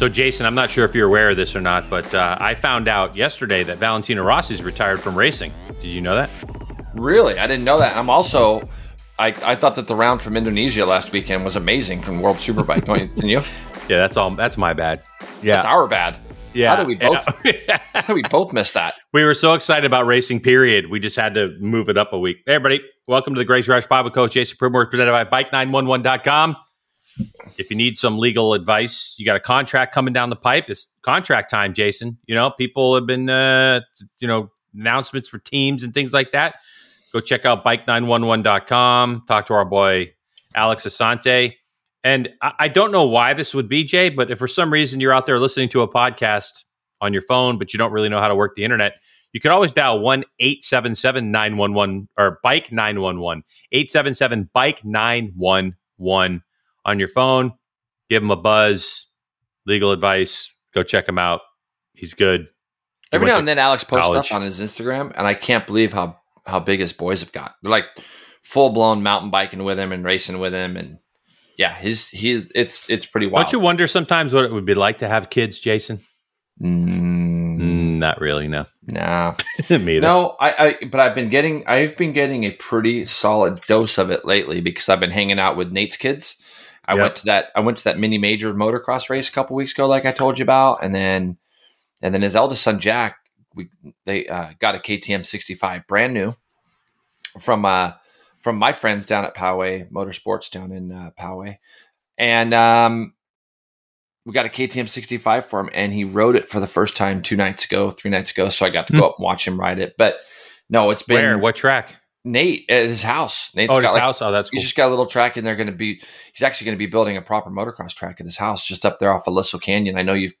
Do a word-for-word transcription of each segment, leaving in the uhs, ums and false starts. So Jason, I'm not sure if you're aware of this or not, but uh, I found out yesterday that Valentino Rossi's retired from racing. Did you know that? Really? I didn't know that. I'm also, I, I thought that the round from Indonesia last weekend was amazing from World Superbike, don't you, didn't you? Yeah, that's all. That's my bad. Yeah. That's our bad. Yeah. How did we both, how did we both miss that? We were so excited about racing, period. We just had to move it up a week. Hey, everybody. Welcome to the Grace Rush Papa Coach. Jason Pridmore, presented by bike nine one one dot com. If you need some legal advice, you got a contract coming down the pipe. It's contract time, Jason. You know, people have been, uh, you know, announcements for teams and things like that. Go check out bike nine one one dot com. Talk to our boy, Alex Asante. And I, I don't know why this would be, Jay, but if for some reason you're out there listening to a podcast on your phone, but you don't really know how to work the internet, you can always dial one eight seven seven nine one one or bike nine one one, eight seven seven bike nine one one on your phone. Give him a buzz, legal advice. Go check him out. He's good. He Every now and then Alex posts college. stuff on his Instagram, and I can't believe how how big his boys have got. They're like full-blown mountain biking with him and racing with him, and yeah, his he's it's it's pretty wild. Don't you wonder sometimes what it would be like to have kids, Jason? Mm, mm, not really, no. Nah. Me either. No, I, I but I've been getting I've been getting a pretty solid dose of it lately because I've been hanging out with Nate's kids. I yep. went to that I went to that mini major motocross race a couple weeks ago, like I told you about, and then and then his eldest son Jack, we they uh, got a K T M sixty-five brand new from uh from my friends down at Poway Motorsports down in uh, Poway, and um we got a K T M sixty-five for him, and he rode it for the first time two nights ago, three nights ago. So I got to go mm. up and watch him ride it. But no, it's been where what track? Nate at his house. Nate's oh, got his like, house. Oh, that's cool. He's just got a little track, and they're going to be. He's actually going to be building a proper motocross track at his house, just up there off Aliso Canyon. I know you've,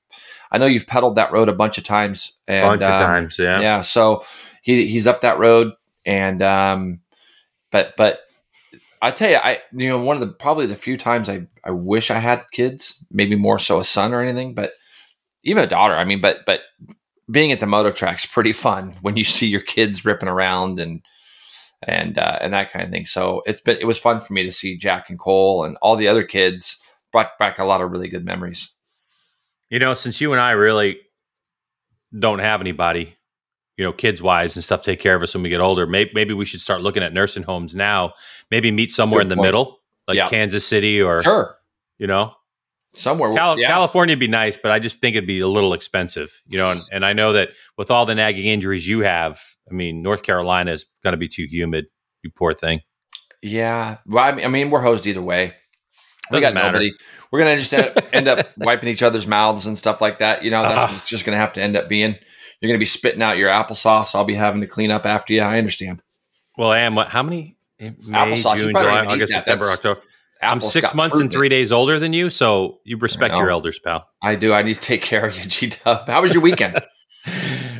I know you've pedaled that road a bunch of times. A bunch um, of times, yeah, yeah. So he he's up that road, and um, but but I tell you, I you know one of the probably the few times I I wish I had kids, maybe more so a son or anything, but even a daughter. I mean, but but being at the moto track's pretty fun when you see your kids ripping around and. And uh, and that kind of thing. So it's been it was fun for me to see Jack and Cole and all the other kids. Brought back a lot of really good memories. You know, since you and I really don't have anybody, you know, kids wise and stuff, take care of us when we get older. Maybe maybe we should start looking at nursing homes now. Maybe meet somewhere in the middle, like yeah. Kansas City or sure, you know, somewhere Cal- yeah. California would be nice, but I just think it'd be a little expensive, you know. And, and I know that with all the nagging injuries you have. I mean, North Carolina is going to be too humid. You poor thing. Yeah. Well, I mean, I mean we're hosed either way. We Doesn't got matter. nobody. We're going to just end up, end up wiping each other's mouths and stuff like that. You know, that's uh, just going to have to end up being. You're going to be spitting out your applesauce. I'll be having to clean up after you. I understand. Well, I am. What, how many? May, applesauce. June, July, August, that. September, that's, October. I'm six months and three days older than you, so you respect your elders, pal. I do. I need to take care of you, G-Dub. How was your weekend?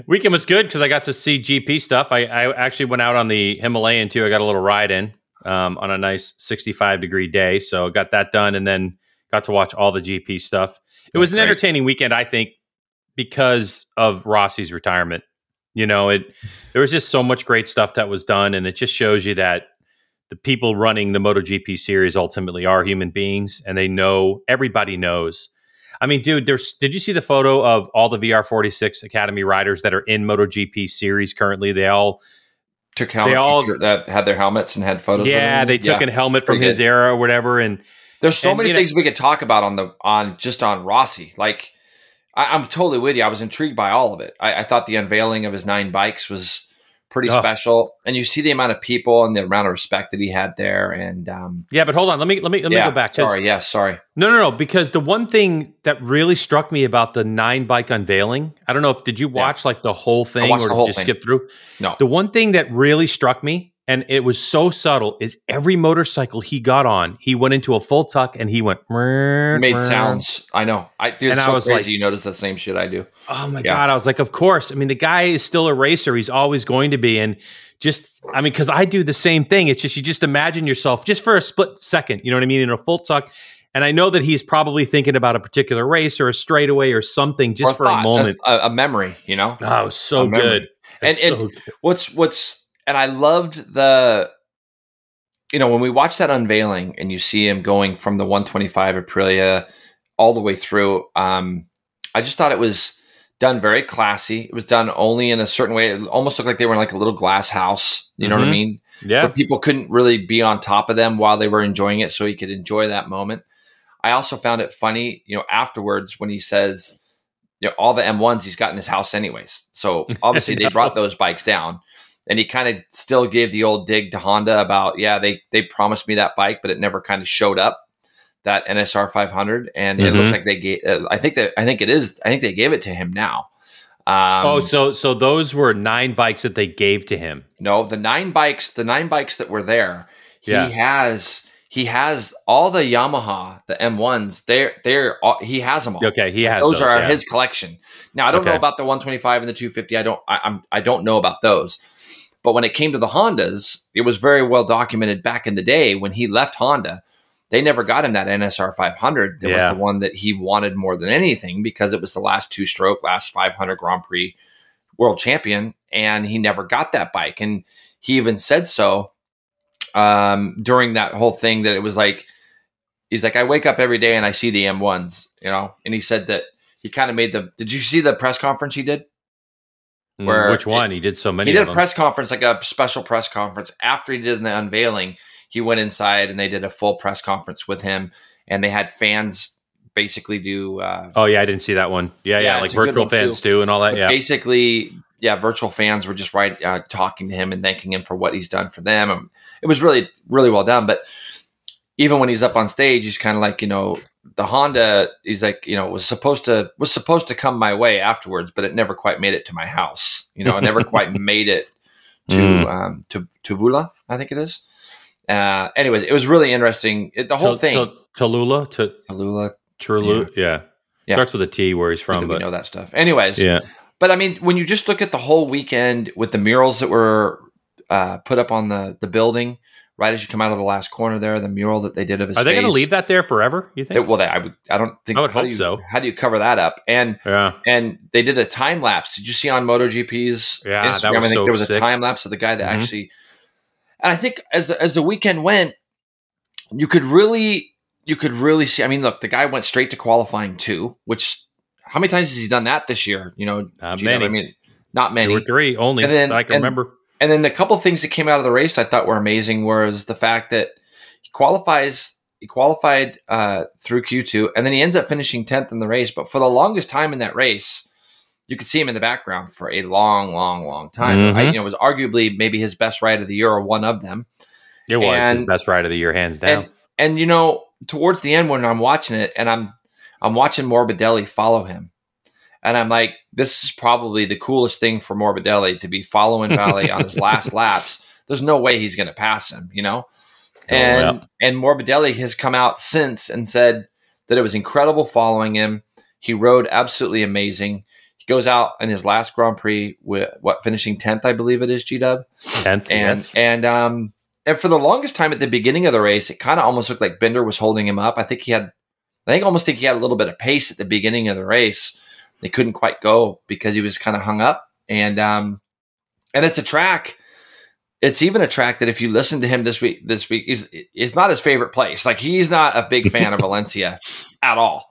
Weekend was good because I got to see G P stuff. I, I actually went out on the Himalayan too. I got a little ride in um, on a nice sixty-five degree day. So got that done and then got to watch all the G P stuff. It That's was an great. entertaining weekend, I think, because of Rossi's retirement. You know, it there was just so much great stuff that was done. And it just shows you that the people running the MotoGP series ultimately are human beings and they know, everybody knows. I mean, dude, there's, did you see the photo of all the V R forty-six Academy riders that are in MotoGP series currently? They all took helmets, they all that had their helmets and had photos. Yeah, they took yeah. a helmet from his era or whatever. And there's so and, many things know, we could talk about on the on just on Rossi. Like, I, I'm totally with you. I was intrigued by all of it. I, I thought the unveiling of his nine bikes was pretty oh. special, and you see the amount of people and the amount of respect that he had there. And um, yeah, but hold on, let me let me let me yeah, go back. Sorry, yeah, sorry. No, no, no. Because the one thing that really struck me about the nine bike unveiling, I don't know if did you watch yeah. like the whole thing or whole just thing. skip through? No. The one thing that really struck me, and it was so subtle, is every motorcycle he got on, he went into a full tuck and he went rrr, made rrr. sounds. I know. I dude, and it's so I was crazy. Like, you notice the same shit I do. Oh my yeah. god! I was like, of course. I mean, the guy is still a racer. He's always going to be. And just, I mean, because I do the same thing. It's just you just imagine yourself just for a split second. You know what I mean? In a full tuck. And I know that he's probably thinking about a particular race or a straightaway or something just or for thought, a moment, a, a memory. You know? Oh, so good. And, so and good. what's what's. And I loved the, you know, when we watch that unveiling and you see him going from the one twenty-five Aprilia all the way through um, I just thought it was done very classy. It was done only in a certain way. It almost looked like they were in like a little glass house. You know mm-hmm. what I mean? Yeah. Where people couldn't really be on top of them while they were enjoying it, so he could enjoy that moment. I also found it funny, you know, afterwards when he says, you know, all the M ones he's got in his house anyways. So obviously no. they brought those bikes down, and he kind of still gave the old dig to Honda about, yeah, they, they promised me that bike, but it never kind of showed up, that N S R five hundred. And mm-hmm. it looks like they gave, uh, I think that, I think it is, I think they gave it to him now. Um, oh, so, so those were nine bikes that they gave to him. No, the nine bikes, the nine bikes that were there, he yeah. has, He has all the Yamaha, the M ones. They're they're all, he has them all. Okay, he has those, those are yeah. his collection. Now I don't okay. know about the one twenty-five and the two fifty. I don't I, I'm I don't know about those. But when it came to the Hondas, it was very well documented back in the day when he left Honda. They never got him that N S R five hundred. That yeah. was the one that he wanted more than anything, because it was the last two-stroke, last five hundred Grand Prix world champion, and he never got that bike. And he even said so. Um, during that whole thing, that it was like, he's like, I wake up every day and I see the M ones, you know? And he said that he kind of made the, did you see the press conference he did? Where Which one? It, he did so many. He did of a them. press conference, like a special press conference. After he did the unveiling, he went inside and they did a full press conference with him, and they had fans basically do. Uh, oh yeah. I didn't see that one. Yeah. Yeah. yeah like virtual fans too. do and all that. But yeah. Basically, yeah. Virtual fans were just right uh, talking to him and thanking him for what he's done for them. And it was really, really well done. But even when he's up on stage, he's kind of like, you know, the Honda, he's like, you know, was supposed to, was supposed to come my way afterwards, but it never quite made it to my house. You know, it never quite made it to, mm. um, to, to Tuvula, I think it is. Uh, anyways, it was really interesting. It, the whole t- thing. T- Tallulah, t- Tallulah. Tallulah. Yeah. yeah. yeah. Starts with a T where he's from. But we know that stuff. Anyways. Yeah. But I mean, when you just look at the whole weekend with the murals that were, Uh, put up on the, the building, right as you come out of the last corner there, the mural that they did of his face. Are they going to leave that there forever, you think? It, well, they, I, would, I don't think... I would how hope do you, so. How do you cover that up? And yeah. and they did a time lapse. Did you see on MotoGP's yeah, Instagram? That was I think so there was sick. a time lapse of the guy that mm-hmm. actually... And I think as the, as the weekend went, you could really you could really see... I mean, look, the guy went straight to qualifying two, which... How many times has he done that this year? You know, uh, many. You know I mean? Not many. Two or three only, and then, I can and, remember. And then the couple of things that came out of the race I thought were amazing was the fact that he qualifies, he qualified uh, through Q two, and then he ends up finishing tenth in the race. But for the longest time in that race, you could see him in the background for a long, long, long time. Mm-hmm. I, you know, it was arguably maybe his best ride of the year, or one of them. It was and, his best ride of the year, hands down. And, and you know, towards the end when I'm watching it, and I'm I'm watching Morbidelli follow him. And I'm like, this is probably the coolest thing for Morbidelli to be following Valley on his last laps. There's no way he's going to pass him, you know? And, oh, yeah. and Morbidelli has come out since and said that it was incredible following him. He rode absolutely amazing. He goes out in his last Grand Prix with what, finishing tenth, I believe it is, G-Dub. tenth, and, yes. And, um, and for the longest time at the beginning of the race, it kind of almost looked like Binder was holding him up. I think he had, I think almost think he had a little bit of pace at the beginning of the race. They couldn't quite go because he was kind of hung up. And um, and it's a track. It's even a track that if you listen to him this week, this week is it's not his favorite place. Like, he's not a big fan of Valencia at all.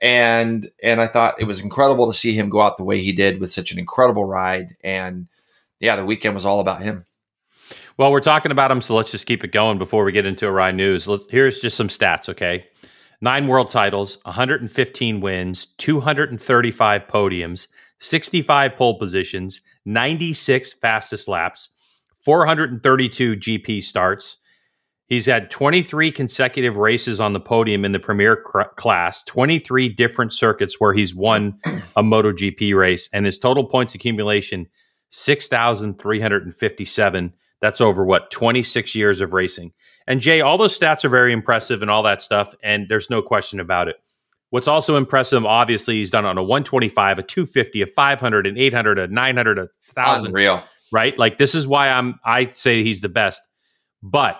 And and I thought it was incredible to see him go out the way he did with such an incredible ride. And yeah, the weekend was all about him. Well, we're talking about him, so let's just keep it going before we get into Arai news. Let's, here's just some stats, okay? Nine world titles, one hundred fifteen wins, two hundred thirty-five podiums, sixty-five pole positions, ninety-six fastest laps, four hundred thirty-two G P starts. He's had twenty-three consecutive races on the podium in the premier cr- class, twenty-three different circuits where he's won a MotoGP race, and his total points accumulation, six thousand three hundred fifty-seven. That's over, what, twenty-six years of racing. And Jay, all those stats are very impressive and all that stuff, and there's no question about it. What's also impressive, obviously, he's done on a one twenty-five, a two fifty, a five hundred, an eight hundred, a nine hundred, a one thousand. Unreal. Right? Like, this is why I'm, I say he's the best. But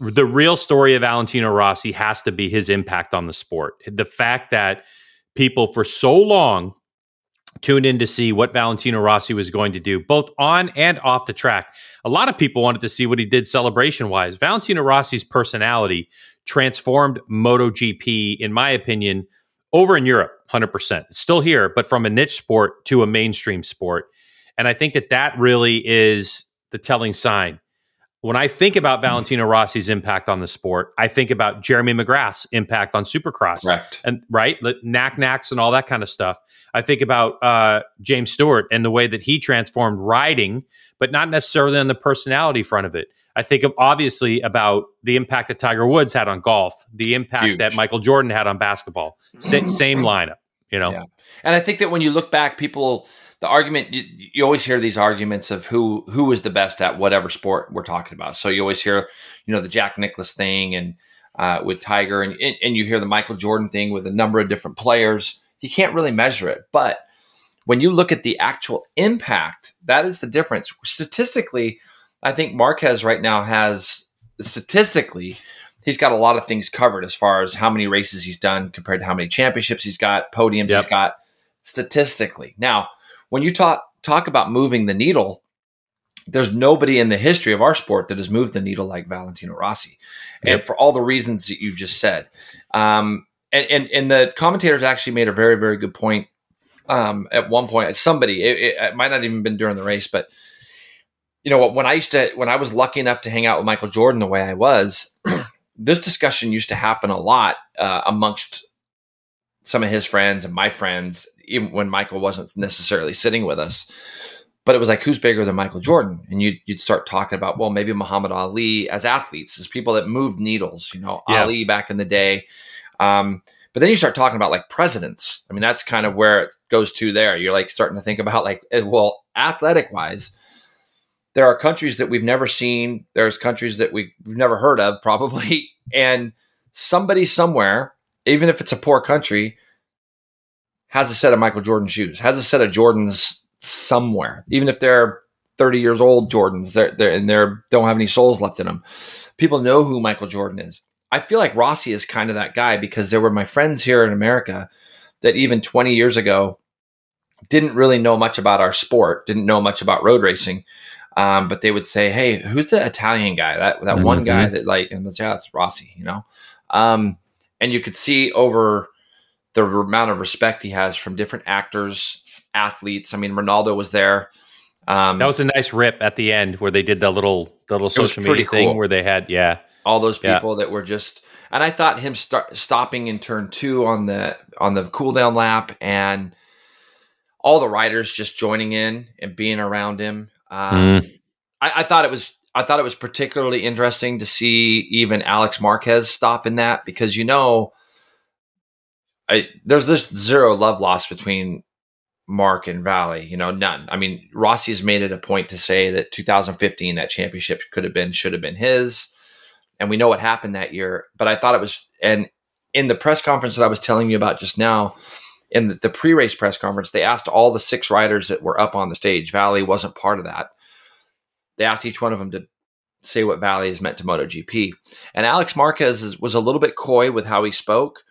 the real story of Valentino Rossi has to be his impact on the sport. The fact that people for so long tuned in to see what Valentino Rossi was going to do, both on and off the track. A lot of people wanted to see what he did celebration-wise. Valentino Rossi's personality transformed MotoGP, in my opinion, Over in Europe, one hundred percent. It's still here, but from a niche sport to a mainstream sport. And I think that that really is the telling sign. When I think about Valentino Rossi's impact on the sport, I think about Jeremy McGrath's impact on Supercross. Correct. And right, knack-knacks and all that kind of stuff. I think about uh, James Stewart and the way that he transformed riding, but not necessarily on the personality front of it. I think of obviously about the impact that Tiger Woods had on golf, the impact Huge. that Michael Jordan had on basketball. S- same lineup, you know. Yeah. And I think that when you look back, people. The argument, you, you always hear these arguments of who who was the best at whatever sport we're talking about. So you always hear, you know, the Jack Nicklaus thing and uh, with Tiger, and, and you hear the Michael Jordan thing with a number of different players. You can't really measure it. But when you look at the actual impact, that is the difference. Statistically, I think Marquez right now has, statistically, he's got a lot of things covered as far as how many races he's done compared to how many championships he's got, podiums yep. he's got, statistically. Now, when you talk talk about moving the needle, there's nobody in the history of our sport that has moved the needle like Valentino Rossi, and yep. for all the reasons that you just said. Um, and, and and the commentators actually made a very, very good point um, at one point. Somebody, it, it, it might not even been during the race, but you know, when I used to, when I was lucky enough to hang out with Michael Jordan the way I was, this discussion used to happen a lot uh, amongst some of his friends and my friends. Even when Michael wasn't necessarily sitting with us, but it was like, who's bigger than Michael Jordan? And you'd, you'd start talking about, well, maybe Muhammad Ali as athletes, as people that moved needles, you know, yeah. Ali back in the day. Um, but then you start talking about like presidents. I mean, that's kind of where it goes to there. You're like starting to think about like, well, athletic wise, there are countries that we've never seen. There's countries that we've never heard of probably. And somebody somewhere, even if it's a poor country, has a set of Michael Jordan shoes, has a set of Jordans somewhere, even if they're thirty years old Jordans, they're, they're, and they don't have any soles left in them. People know who Michael Jordan is. I feel like Rossi is kind of that guy because there were my friends here in America that even twenty years ago didn't really know much about our sport, didn't know much about road racing, um, but they would say, hey, who's the Italian guy? That that mm-hmm. one guy that like, and yeah, it's Rossi, you know? Um, and you could see over the amount of respect he has from different actors, athletes. I mean, Ronaldo was there. Um, that was a nice rip at the end where they did the little, the little social media cool. thing where they had, yeah, all those people yeah. that were just, and I thought him start, stopping in turn two on the, on the cool down lap and all the riders just joining in and being around him. Um, mm. I, I thought it was, I thought it was particularly interesting to see even Alex Marquez stop in that because, you know, I, there's this zero love lost between Mark and Valley, you know, none. I mean, Rossi's made it a point to say that two thousand fifteen, that championship could have been, should have been his. And we know what happened that year, but I thought it was, and in the press conference that I was telling you about just now, in the, the pre-race press conference, they asked all the six riders that were up on the stage. Valley wasn't part of that. They asked each one of them to say what Valley has meant to MotoGP. And Alex Marquez is, was a little bit coy with how he spoke,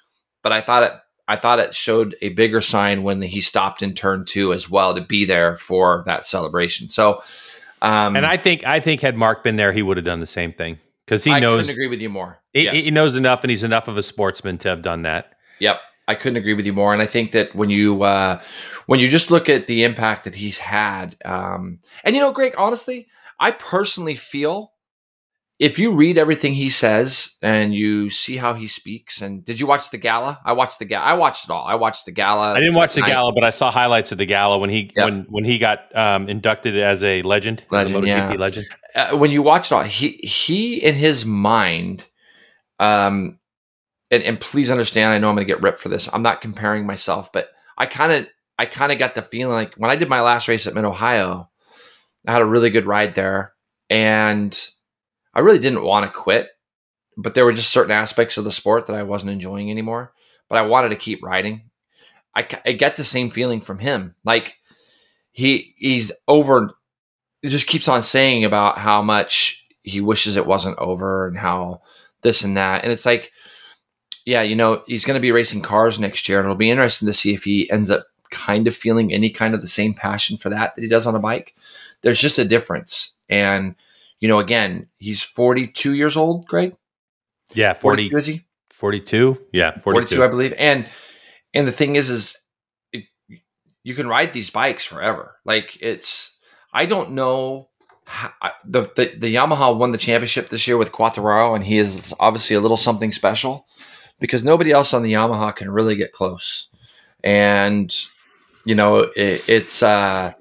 but I thought it, I thought it showed a bigger sign when he stopped in turn two as well to be there for that celebration. So, um, and I think, I think had Mark been there, he would have done the same thing because he I knows. I couldn't agree with you more. He, yes. he knows enough, and he's enough of a sportsman to have done that. Yep, I couldn't agree with you more. And I think that when you uh, when you just look at the impact that he's had, um, and you know, Greg, honestly, I personally feel. If you read everything he says and you see how he speaks, and did you watch the gala? I watched the gala. I watched it all. I watched the gala. I didn't watch the gala, but I saw highlights of the gala when he yep. when when he got um, inducted as a legend, legend as a MotoGP yeah. legend. Uh, when you watched it all, he he in his mind, um, and and please understand, I know I'm going to get ripped for this. I'm not comparing myself, but I kind of I kind of got the feeling like when I did my last race at Mid Ohio, I had a really good ride there, and I really didn't want to quit, but there were just certain aspects of the sport that I wasn't enjoying anymore, but I wanted to keep riding. I, I get the same feeling from him. Like he he's over, he just keeps on saying about how much he wishes it wasn't over and how this and that. And it's like, yeah, you know, he's going to be racing cars next year, and it'll be interesting to see if he ends up kind of feeling any kind of the same passion for that that he does on a bike. There's just a difference. And you know, again, he's forty-two years old, Greg. Yeah, forty. forty-two, is he? forty-two. Yeah, forty-two. forty-two, I believe. And And the thing is, is it, you can ride these bikes forever. Like it's, I don't know. How, the, the the Yamaha won the championship this year with Quartararo, and he is obviously a little something special because nobody else on the Yamaha can really get close. And you know, it, it's uh,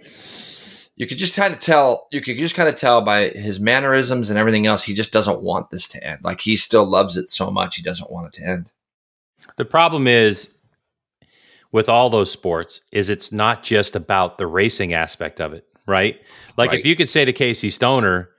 you could just kind of tell. You could just kind of tell by his mannerisms and everything else. He just doesn't want this to end. Like he still loves it so much, he doesn't want it to end. The problem is with all those sports is it's not just about the racing aspect of it, right? Like right. If you could say to Casey Stoner,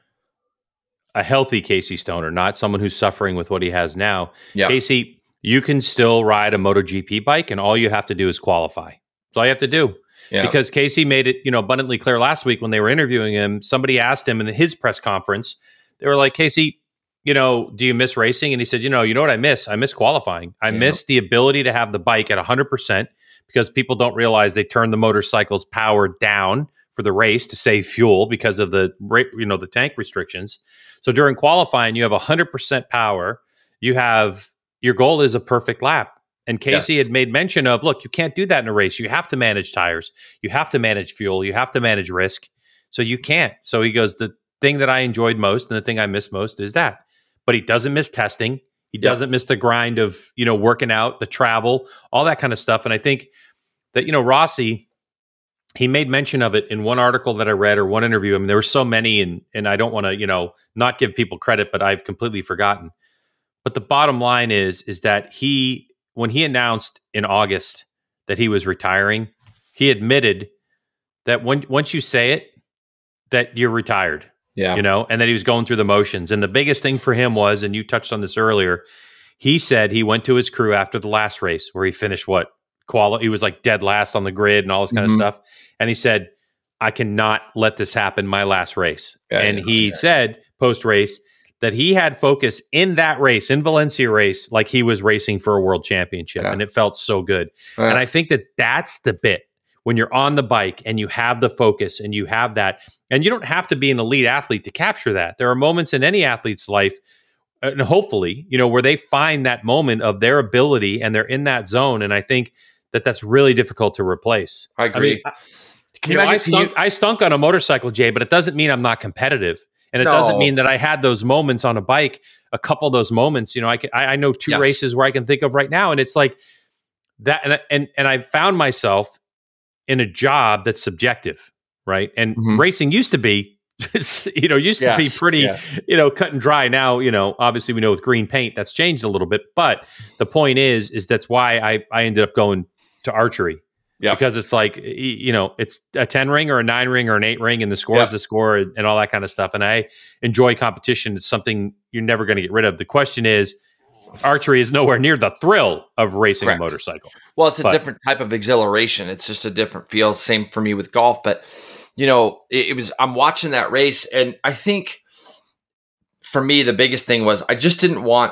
a healthy Casey Stoner, not someone who's suffering with what he has now, yeah. Casey, you can still ride a MotoGP bike and all you have to do is qualify. That's all you have to do. Yeah. Because Casey made it, you know, abundantly clear last week when they were interviewing him, somebody asked him in his press conference, they were like, Casey, you know, do you miss racing? And he said, you know, you know what I miss? I miss qualifying. I yeah. miss the ability to have the bike at one hundred percent because people don't realize they turn the motorcycle's power down for the race to save fuel because of the, you know, the tank restrictions. So during qualifying, you have one hundred percent power. You have, your goal is a perfect lap. And Casey yeah. had made mention of, look, you can't do that in a race. You have to manage tires. You have to manage fuel. You have to manage risk. So you can't. So he goes, the thing that I enjoyed most and the thing I miss most is that. But he doesn't miss testing. He doesn't yeah. miss the grind of, you know, working out, the travel, all that kind of stuff. And I think that, you know, Rossi, he made mention of it in one article that I read or one interview. I mean, there were so many, and and I don't want to, you know, not give people credit, but I've completely forgotten. But the bottom line is, is that he, when he announced in August that he was retiring, he admitted that when once you say it, that you're retired. Yeah. You know, and that he was going through the motions. And the biggest thing for him was, and you touched on this earlier, he said he went to his crew after the last race where he finished what? Quali- he was like dead last on the grid and all this kind mm-hmm. of stuff. And he said, I cannot let this happen my last race. Yeah, and yeah, he exactly. said post-race that he had focus in that race, in Valencia race, like he was racing for a world championship. Yeah. And it felt so good. Yeah. And I think that that's the bit. When you're on the bike and you have the focus and you have that, and you don't have to be an elite athlete to capture that. There are moments in any athlete's life, and hopefully, you know, where they find that moment of their ability and they're in that zone. And I think that that's really difficult to replace. I agree. I mean, can you know, imagine, I, stunk, can you... I stunk on a motorcycle, Jay, but it doesn't mean I'm not competitive. And it no. doesn't mean that I had those moments on a bike, a couple of those moments. You know, I can, I, I know two yes. races where I can think of right now. And it's like that. And, and, and I found myself in a job that's subjective, right? And mm-hmm. racing used to be, you know, used yes, to be pretty, yeah. you know, cut and dry. Now, you know, obviously we know with green paint that's changed a little bit, but the point is, is that's why I, I ended up going to archery yeah. because it's like, you know, it's a ten ring or a nine ring or an eight ring and the score yeah. is the score and all that kind of stuff. And I enjoy competition. It's something you're never going to get rid of. The question is, archery is nowhere near the thrill of racing Correct. a motorcycle. Well, it's a but. different type of exhilaration. It's just a different feel. Same for me with golf. But, you know, it, it was, I'm watching that race. And I think for me, the biggest thing was I just didn't want,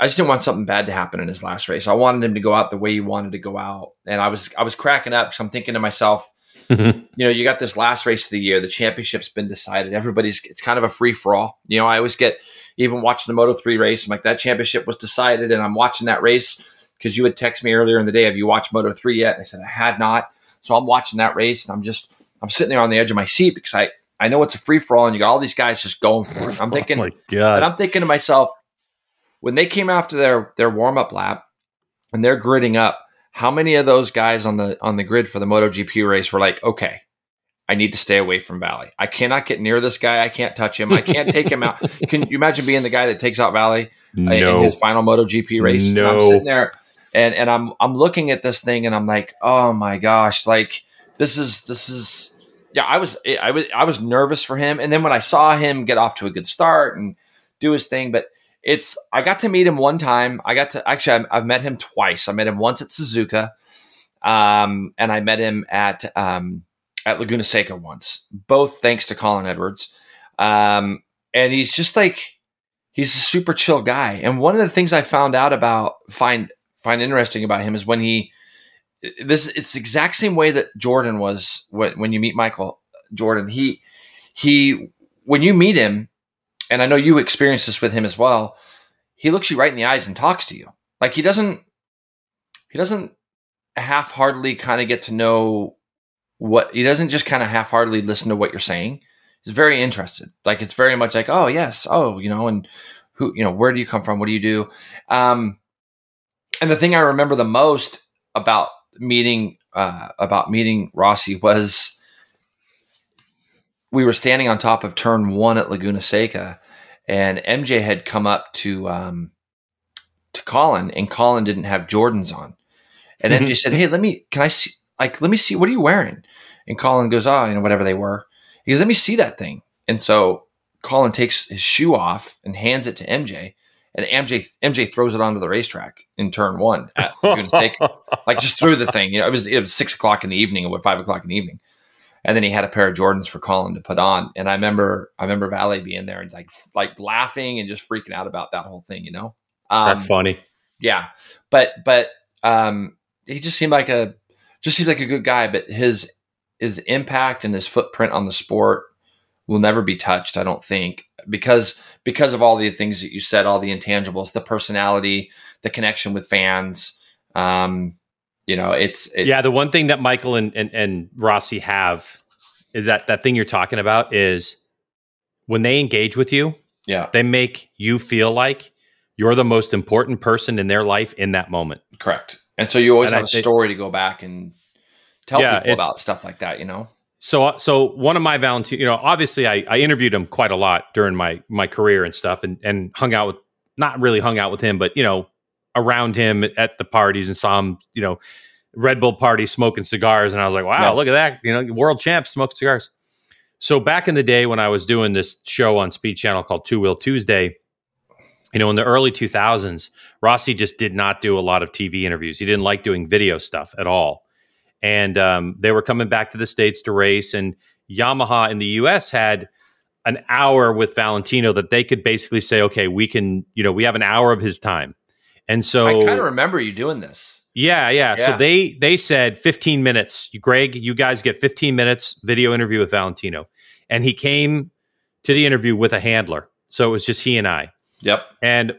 I just didn't want something bad to happen in his last race. I wanted him to go out the way he wanted to go out. And I was, I was cracking up because I'm thinking to myself, mm-hmm. you know, you got this last race of the year. The championship's been decided. Everybody's, it's kind of a free for all. You know, I always get, even watching the Moto three race, I'm like, that championship was decided. And I'm watching that race because you had texted me earlier in the day, have you watched Moto three yet? And I said, I had not. So I'm watching that race and I'm just, I'm sitting there on the edge of my seat because I, I know it's a free for all and you got all these guys just going for it. I'm thinking, oh my God. And I'm thinking to myself, when they came after their, their warm up lap and they're gridding up, how many of those guys on the on the grid for the MotoGP race were like, okay, I need to stay away from Valley. I cannot get near this guy. I can't touch him. I can't take him out. Can you imagine being the guy that takes out Valley no. in his final MotoGP race? No. And I'm sitting there and, and I'm I'm looking at this thing and I'm like, oh my gosh, like this is this is yeah, I was I was I was nervous for him. And then when I saw him get off to a good start and do his thing, but It's. I got to meet him one time. I got to actually. I've, I've met him twice. I met him once at Suzuka, um, and I met him at um, at Laguna Seca once. Both thanks to Colin Edwards, um, and he's just like he's a super chill guy. And one of the things I found out about find find interesting about him is when he this. It's the exact same way that Jordan was when when you meet Michael Jordan. He he when you meet him. And I know you experienced this with him as well. He looks you right in the eyes and talks to you. Like he doesn't, he doesn't half-heartedly kind of get to know what, he doesn't just kind of half-heartedly listen to what you're saying. He's very interested. Like, it's very much like, oh yes. Oh, you know, and who, you know, where do you come from? What do you do? Um, and the thing I remember the most about meeting, uh, about meeting Rossi was we were standing on top of turn one at Laguna Seca, and M J had come up to, um, to Colin, and Colin didn't have Jordans on. And mm-hmm. M J said, hey, let me, can I see, like, let me see, what are you wearing? And Colin goes, oh, you know, whatever they were. He goes, let me see that thing. And so Colin takes his shoe off and hands it to M J, and M J M J throws it onto the racetrack in turn one at Laguna Seca. Like, just threw the thing. You know, it was it was six o'clock in the evening, or five o'clock in the evening. And then he had a pair of Jordans for Colin to put on. And I remember I remember Valet being there and like like laughing and just freaking out about that whole thing, you know? Um, That's funny. Yeah. But but um, he just seemed like a just seemed like a good guy, but his his impact and his footprint on the sport will never be touched, I don't think, because because of all the things that you said, all the intangibles, the personality, the connection with fans. Um, you know, it's it, yeah. The one thing that Michael and, and and Rossi have is that that thing you're talking about is when they engage with you. Yeah, they make you feel like you're the most important person in their life in that moment. Correct, and so you always and have I, a story it, to go back and tell yeah, people about stuff like that. You know. So, so one of my Valentino, you know, obviously I, I interviewed him quite a lot during my, my career and stuff, and, and hung out with, not really hung out with him, but, you know, around him at the parties, and saw him, you know, Red Bull party smoking cigars. And I was like, wow, yeah. Look at that. You know, world champ smoking cigars. So back in the day when I was doing this show on Speed Channel called Two Wheel Tuesday, you know, in the early two thousands, Rossi just did not do a lot of T V interviews. He didn't like doing video stuff at all. And um, they were coming back to the States to race, and Yamaha in the U S had an hour with Valentino that they could basically say, okay, we can, you know, we have an hour of his time. And so I kind of remember you doing this. Yeah, yeah. Yeah. So they, they said fifteen minutes, Greg, you guys get fifteen minutes video interview with Valentino. And he came to the interview with a handler. So it was just he and I. Yep. And,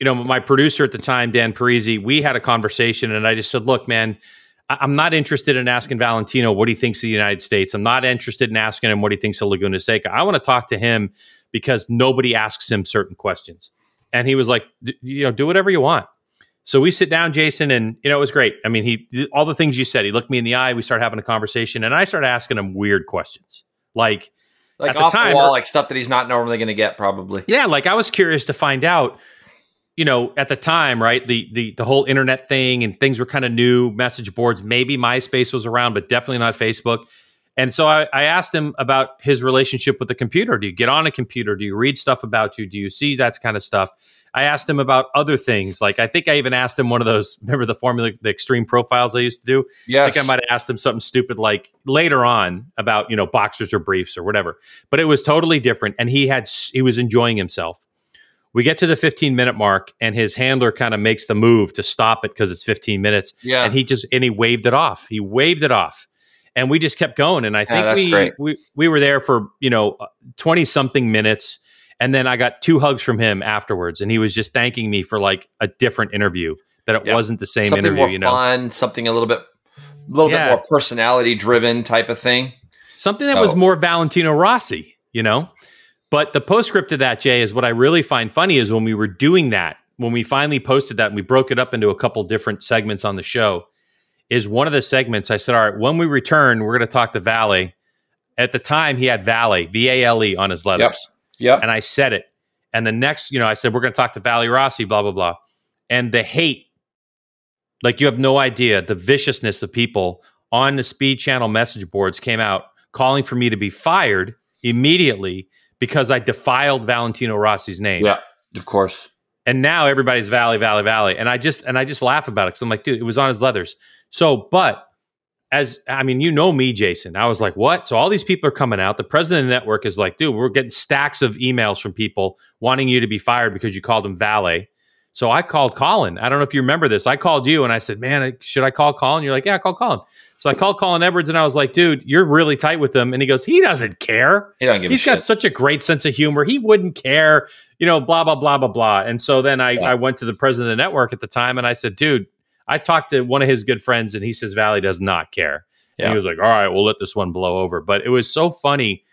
you know, my producer at the time, Dan Parisi, we had a conversation, and I just said, look, man, I'm not interested in asking Valentino what he thinks of the United States. I'm not interested in asking him what he thinks of Laguna Seca. I want to talk to him because nobody asks him certain questions. And he was like, you know, do whatever you want. So we sit down, Jason, and, you know, it was great. I mean, he, all the things you said, he looked me in the eye. We started having a conversation, and I started asking him weird questions. Like, like at off the time, the wall, or, like stuff that he's not normally going to get probably. Yeah. Like, I was curious to find out, you know, at the time, right, the the the whole internet thing and things were kind of new, message boards, maybe MySpace was around, but definitely not Facebook. And so I, I asked him about his relationship with the computer. Do you get on a computer? Do you read stuff about you? Do you see that kind of stuff? I asked him about other things. Like, I think I even asked him one of those, remember the formula, the extreme profiles I used to do? Yes. I think I might have asked him something stupid like later on about, you know, boxers or briefs or whatever. But it was totally different, and he had he was enjoying himself. We get to the fifteen minute mark, and his handler kind of makes the move to stop it because it's fifteen minutes. Yeah. And he just, and he waved it off. He waved it off, and we just kept going. And I think yeah, we, great. we, we were there for, you know, twenty something minutes. And then I got two hugs from him afterwards, and he was just thanking me for like a different interview, that it yeah. wasn't the same something interview, more you know, fun, something a little bit, a little yeah. bit more personality driven type of thing. Something that oh. was more Valentino Rossi, you know? But the postscript to that, Jay, is what I really find funny is when we were doing that, when we finally posted that and we broke it up into a couple different segments on the show, is one of the segments I said, all right, when we return, we're going to talk to Valley. At the time, he had Valley, V A L E on his letters. Yep. Yep. And I said it. And the next, you know, I said, we're going to talk to Valley Rossi, blah, blah, blah. And the hate, like you have no idea, the viciousness of people on the Speed Channel message boards came out calling for me to be fired immediately, because I defiled Valentino Rossi's name. Yeah, of course. And now everybody's Valley, Valley, Valley. And I just and I just laugh about it, because I'm like, dude, it was on his leathers. So, but as, I mean, you know me, Jason. I was like, what? So all these people are coming out. The president of the network is like, dude, we're getting stacks of emails from people wanting you to be fired because you called him Valley. So I called Colin. I don't know if you remember this. I called you and I said, man, should I call Colin? You're like, yeah, call Colin. So I called Colin Edwards, and I was like, dude, you're really tight with him. And he goes, he doesn't care. He don't give He's a shit. Got such a great sense of humor. He wouldn't care, you know, blah, blah, blah, blah, blah. And so then I, yeah. I went to the president of the network at the time, and I said, dude, I talked to one of his good friends, and he says Valley does not care. Yeah. And he was like, all right, we'll let this one blow over. But it was so funny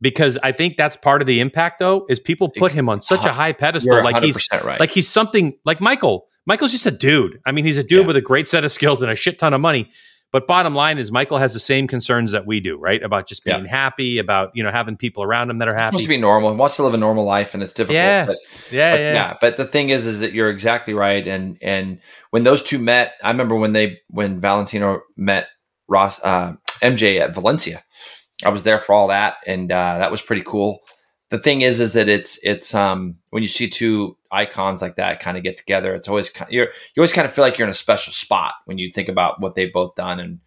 because I think that's part of the impact, though, is people put him on such a high pedestal. Like he's right. like he's something like Michael. Michael's just a dude. I mean, he's a dude yeah. with a great set of skills and a shit ton of money. But bottom line is Michael has the same concerns that we do, right? About just being yeah. happy, about, you know, having people around him that are happy. He wants to be normal. He wants to live a normal life, and it's difficult. Yeah. But, yeah, but, yeah. yeah. But the thing is, is that you're exactly right. And and when those two met, I remember when they when Valentino met Ross uh, M J at Valencia. I was there for all that, and uh, that was pretty cool. The thing is, is that it's it's um, when you see two icons like that kind of get together, it's always you're you always kind of feel like you're in a special spot when you think about what they've both done. And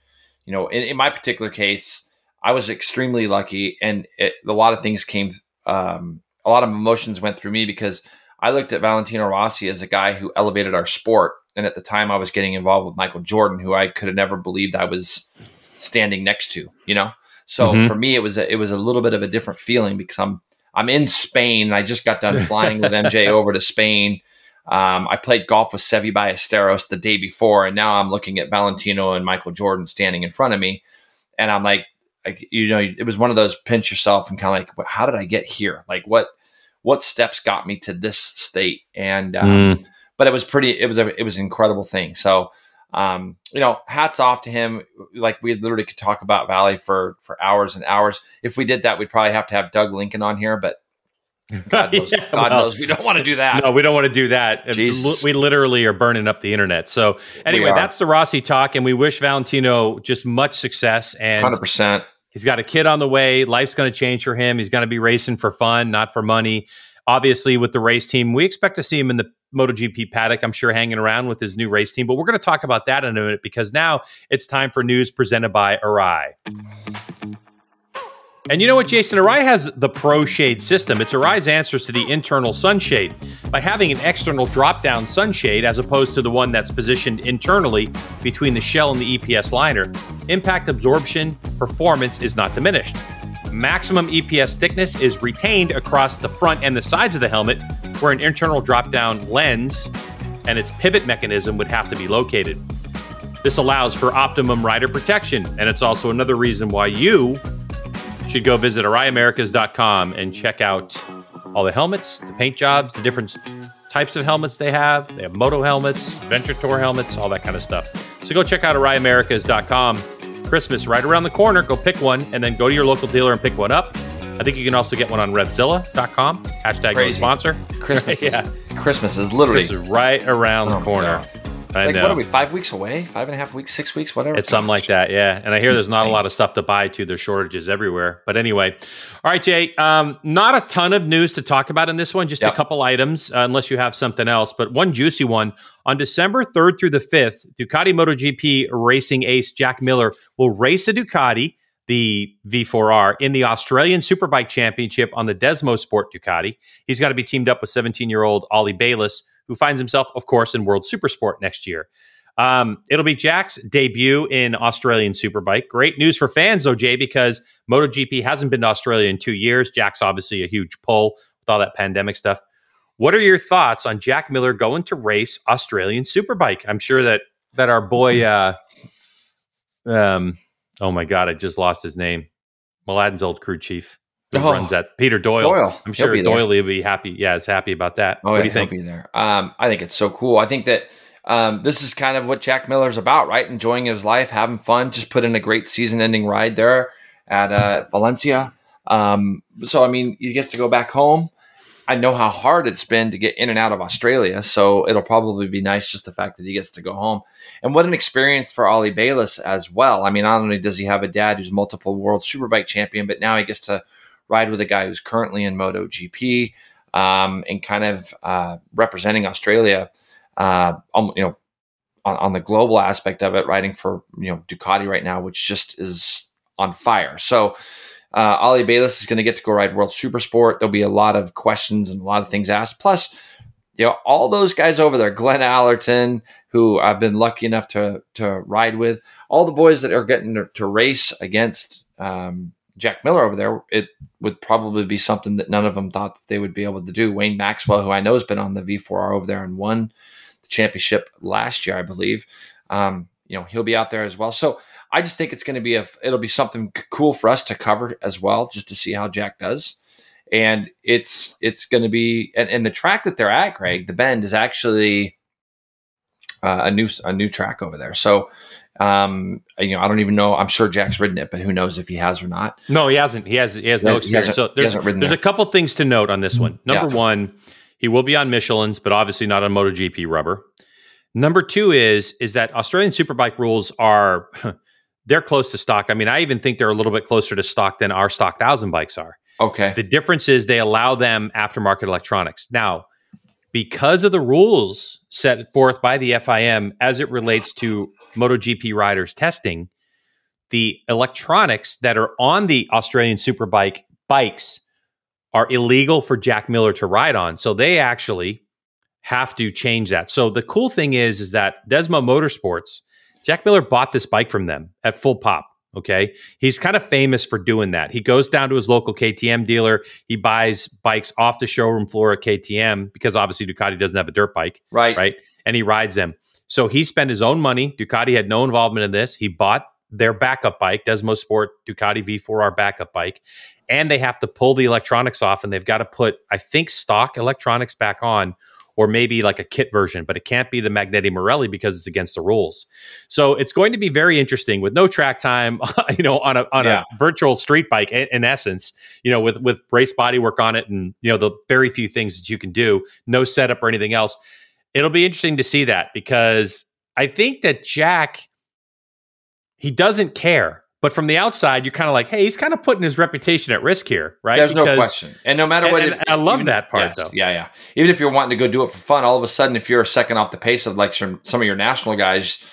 you know, in, in my particular case, I was extremely lucky, and it, a lot of things came, um, a lot of emotions went through me because I looked at Valentino Rossi as a guy who elevated our sport, and at the time, I was getting involved with Michael Jordan, who I could have never believed I was standing next to, you know. So mm-hmm. for me, it was a, it was a little bit of a different feeling because I'm. I'm in Spain. And I just got done flying with M J over to Spain. Um, I played golf with Seve Ballesteros the day before, and now I'm looking at Valentino and Michael Jordan standing in front of me, and I'm like, like you know, it was one of those pinch yourself and kind of like, well, how did I get here? Like, what what steps got me to this state? And um, mm. but it was pretty. It was a, it was an incredible thing. So um, you know, hats off to him. Like we literally could talk about Valley for for hours and hours. If we did that, we'd probably have to have Doug Lincoln on here, but God knows, yeah, God well, knows we don't want to do that. No, we don't want to do that. Jesus. We literally are burning up the internet. So anyway, that's the Rossi talk, and we wish Valentino just much success. And one hundred percent he's got a kid on the way. Life's going to change for him. He's going to be racing for fun, not for money. Obviously, with the race team, we expect to see him in the MotoGP paddock, I'm sure, hanging around with his new race team. But we're going to talk about that in a minute because now it's time for news presented by Arai. And you know what, Jason? Arai has the Pro Shade system. It's Arai's answers to the internal sunshade. By having an external drop-down sunshade, as opposed to the one that's positioned internally between the shell and the E P S liner, impact absorption performance is not diminished. Maximum E P S thickness is retained across the front and the sides of the helmet, where an internal drop-down lens and its pivot mechanism would have to be located. This allows for optimum rider protection, and it's also another reason why you should go visit Arai Americas dot com and check out all the helmets, the paint jobs, the different types of helmets they have. They have moto helmets, adventure tour helmets, all that kind of stuff. So go check out Arai Americas dot com. Christmas right around the corner. Go pick one, and then go to your local dealer and pick one up. I think you can also get one on Revzilla dot com. Hashtag no sponsor. Christmas, yeah. is, Christmas is literally Christmas is right around oh the corner. I like, know. What are we, five weeks away? Five and a half weeks, six weeks, whatever. It's something like that, yeah. And I hear there's not a lot of stuff to buy, too. There's shortages everywhere. But anyway, all right, Jay, um, not a ton of news to talk about in this one, just yep. a couple items, uh, unless you have something else. But one juicy one, on December third through the fifth, Ducati MotoGP racing ace Jack Miller will race a Ducati, the V four R, in the Australian Superbike Championship on the Desmo Sport Ducati. He's got to be teamed up with seventeen-year-old Ollie Bayliss, who finds himself, of course, in World Supersport next year. Um, it'll be Jack's debut in Australian Superbike. Great news for fans, though, Jay, because MotoGP hasn't been to Australia in two years. Jack's obviously a huge pull with all that pandemic stuff. What are your thoughts on Jack Miller going to race Australian Superbike? I'm sure that that our boy, uh, um, oh my God, I just lost his name. Mladen's old crew chief. Who oh, runs that? Peter Doyle. Doyle. I'm sure he'll Doyle will be happy. Yeah, is happy about that. Oh, what yeah, do you think? He'll be there. Um, I think it's so cool. I think that um, this is kind of what Jack Miller's about, right? Enjoying his life, having fun, just put in a great season-ending ride there at uh, Valencia. Um, so, I mean, he gets to go back home. I know how hard it's been to get in and out of Australia, so it'll probably be nice just the fact that he gets to go home. And what an experience for Ollie Bayliss as well. I mean, not only does he have a dad who's multiple World Superbike champion, but now he gets to ride with a guy who's currently in MotoGP um, and kind of uh, representing Australia, uh, um, you know, on, on the global aspect of it, riding for, you know, Ducati right now, which just is on fire. So uh, Ollie Bayliss is going to get to go ride World Supersport. There'll be a lot of questions and a lot of things asked. Plus, you know, all those guys over there, Glenn Allerton, who I've been lucky enough to to ride with, all the boys that are getting to, to race against um, Jack Miller over there, it would probably be something that none of them thought that they would be able to do. Wayne Maxwell, who I know has been on the V four R over there and won the championship last year, I believe. Um, you know, he'll be out there as well. So I just think it's going to be a, it'll be something cool for us to cover as well, just to see how Jack does. And it's, it's going to be, and, and the track that they're at, Greg, the Bend, is actually uh, a new, a new track over there. So, um, you know, I don't even know. I'm sure Jack's ridden it, but who knows if he has or not? No, he hasn't. He has, he has no experience. Has, so there's, there's there. a couple things to note on this one. Number yeah. one, he will be on Michelin's, but obviously not on MotoGP rubber. Number two is, is that Australian Superbike rules are, they're close to stock. I mean, I even think they're a little bit closer to stock than our stock thousand bikes are. Okay. The difference is they allow them aftermarket electronics. Now, because of the rules set forth by the F I M as it relates to MotoGP riders testing, the electronics that are on the Australian Superbike bikes are illegal for Jack Miller to ride on. So they actually have to change that. So the cool thing is, is that Desmo Motorsports, Jack Miller bought this bike from them at full pop. Okay. He's kind of famous for doing that. He goes down to his local K T M dealer. He buys bikes off the showroom floor at K T M because obviously Ducati doesn't have a dirt bike. Right. Right. And he rides them. So he spent his own money. Ducati had no involvement in this. He bought their backup bike, Desmo Sport Ducati V four R backup bike. And they have to pull the electronics off, and they've got to put, I think, stock electronics back on, or maybe like a kit version, but it can't be the Magneti Morelli because it's against the rules. So it's going to be very interesting with no track time, you know, on a on yeah. a virtual street bike, in, in essence, you know, with with race bodywork on it, and you know, the very few things that you can do, no setup or anything else. It'll be interesting to see that, because I think that Jack, he doesn't care. But from the outside, you're kind of like, hey, he's kind of putting his reputation at risk here, right? There's because, no question. And no matter what. And, and it, I love even, that part, yeah, though. Yeah, yeah. Even if you're wanting to go do it for fun, all of a sudden, if you're a second off the pace of like some, some of your national guys,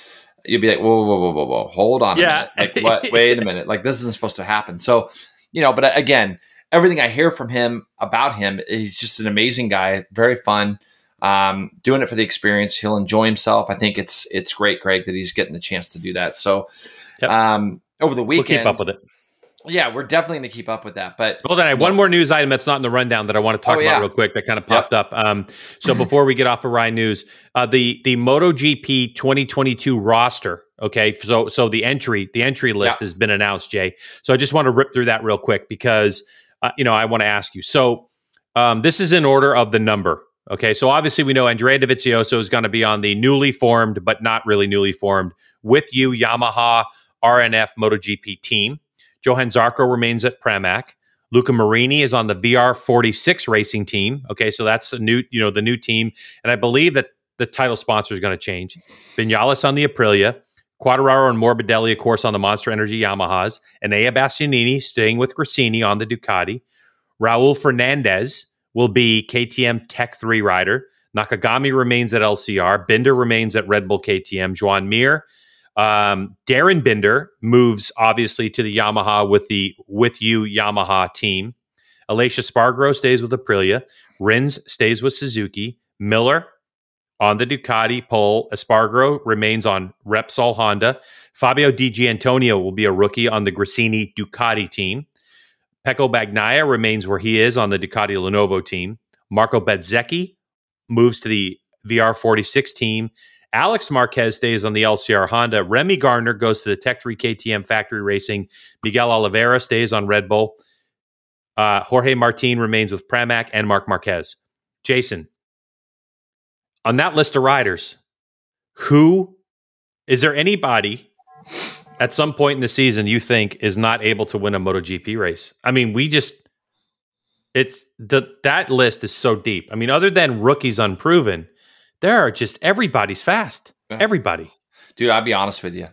you'll be like, whoa, whoa, whoa, whoa, whoa. Hold on yeah. a minute. Like, what, wait a minute. Like, this isn't supposed to happen. So, you know, but again, everything I hear from him about him, he's just an amazing guy, very fun, um, doing it for the experience. He'll enjoy himself. I think it's, it's great, Greg, that he's getting the chance to do that. So, yep. um, over the weekend. We'll keep up with it. Yeah, we're definitely going to keep up with that. But hold on, I have one more news item that's not in the rundown that I want to talk oh, yeah. about real quick that kind of popped yep. up. Um, so before we get off of Ryan News, uh, the the MotoGP twenty twenty-two roster, okay? So so the entry the entry list yep. has been announced, Jay. So I just want to rip through that real quick because, uh, you know, I want to ask you. So um, this is in order of the number, okay? So obviously we know Andrea Dovizioso is going to be on the newly formed, but not really newly formed, With You Yamaha R N F MotoGP team. Johann Zarco remains at Pramac. Luca Marini is on the V R forty-six Racing team. Okay, so that's a new, you know, the new team, and I believe that the title sponsor is going to change. Viñales on the Aprilia. Quartararo and Morbidelli, of course, on the Monster Energy Yamahas. Enea Bastianini staying with Grassini on the Ducati. Raul Fernandez will be K T M Tech three rider. Nakagami remains at L C R. Binder remains at Red Bull K T M. Juan Mir. Um, Darren Binder moves obviously to the Yamaha with the With You Yamaha team. Alessia Spargaro stays with Aprilia. Rins stays with Suzuki. Miller on the Ducati pole. Espargaro remains on Repsol Honda. Fabio Di Giannantonio will be a rookie on the Grassini Ducati team. Pecco Bagnaia remains where he is on the Ducati Lenovo team. Marco Bezzecchi moves to the V R forty-six team. Alex Marquez stays on the L C R Honda. Remy Gardner goes to the Tech three K T M Factory Racing. Miguel Oliveira stays on Red Bull. Uh, Jorge Martin remains with Pramac and Marc Marquez. Jason, on that list of riders, who is there anybody at some point in the season you think is not able to win a MotoGP race? I mean, we just, it's the, that list is so deep. I mean, other than rookies unproven, there are just everybody's fast. Yeah. Everybody. Dude, I'll be honest with you.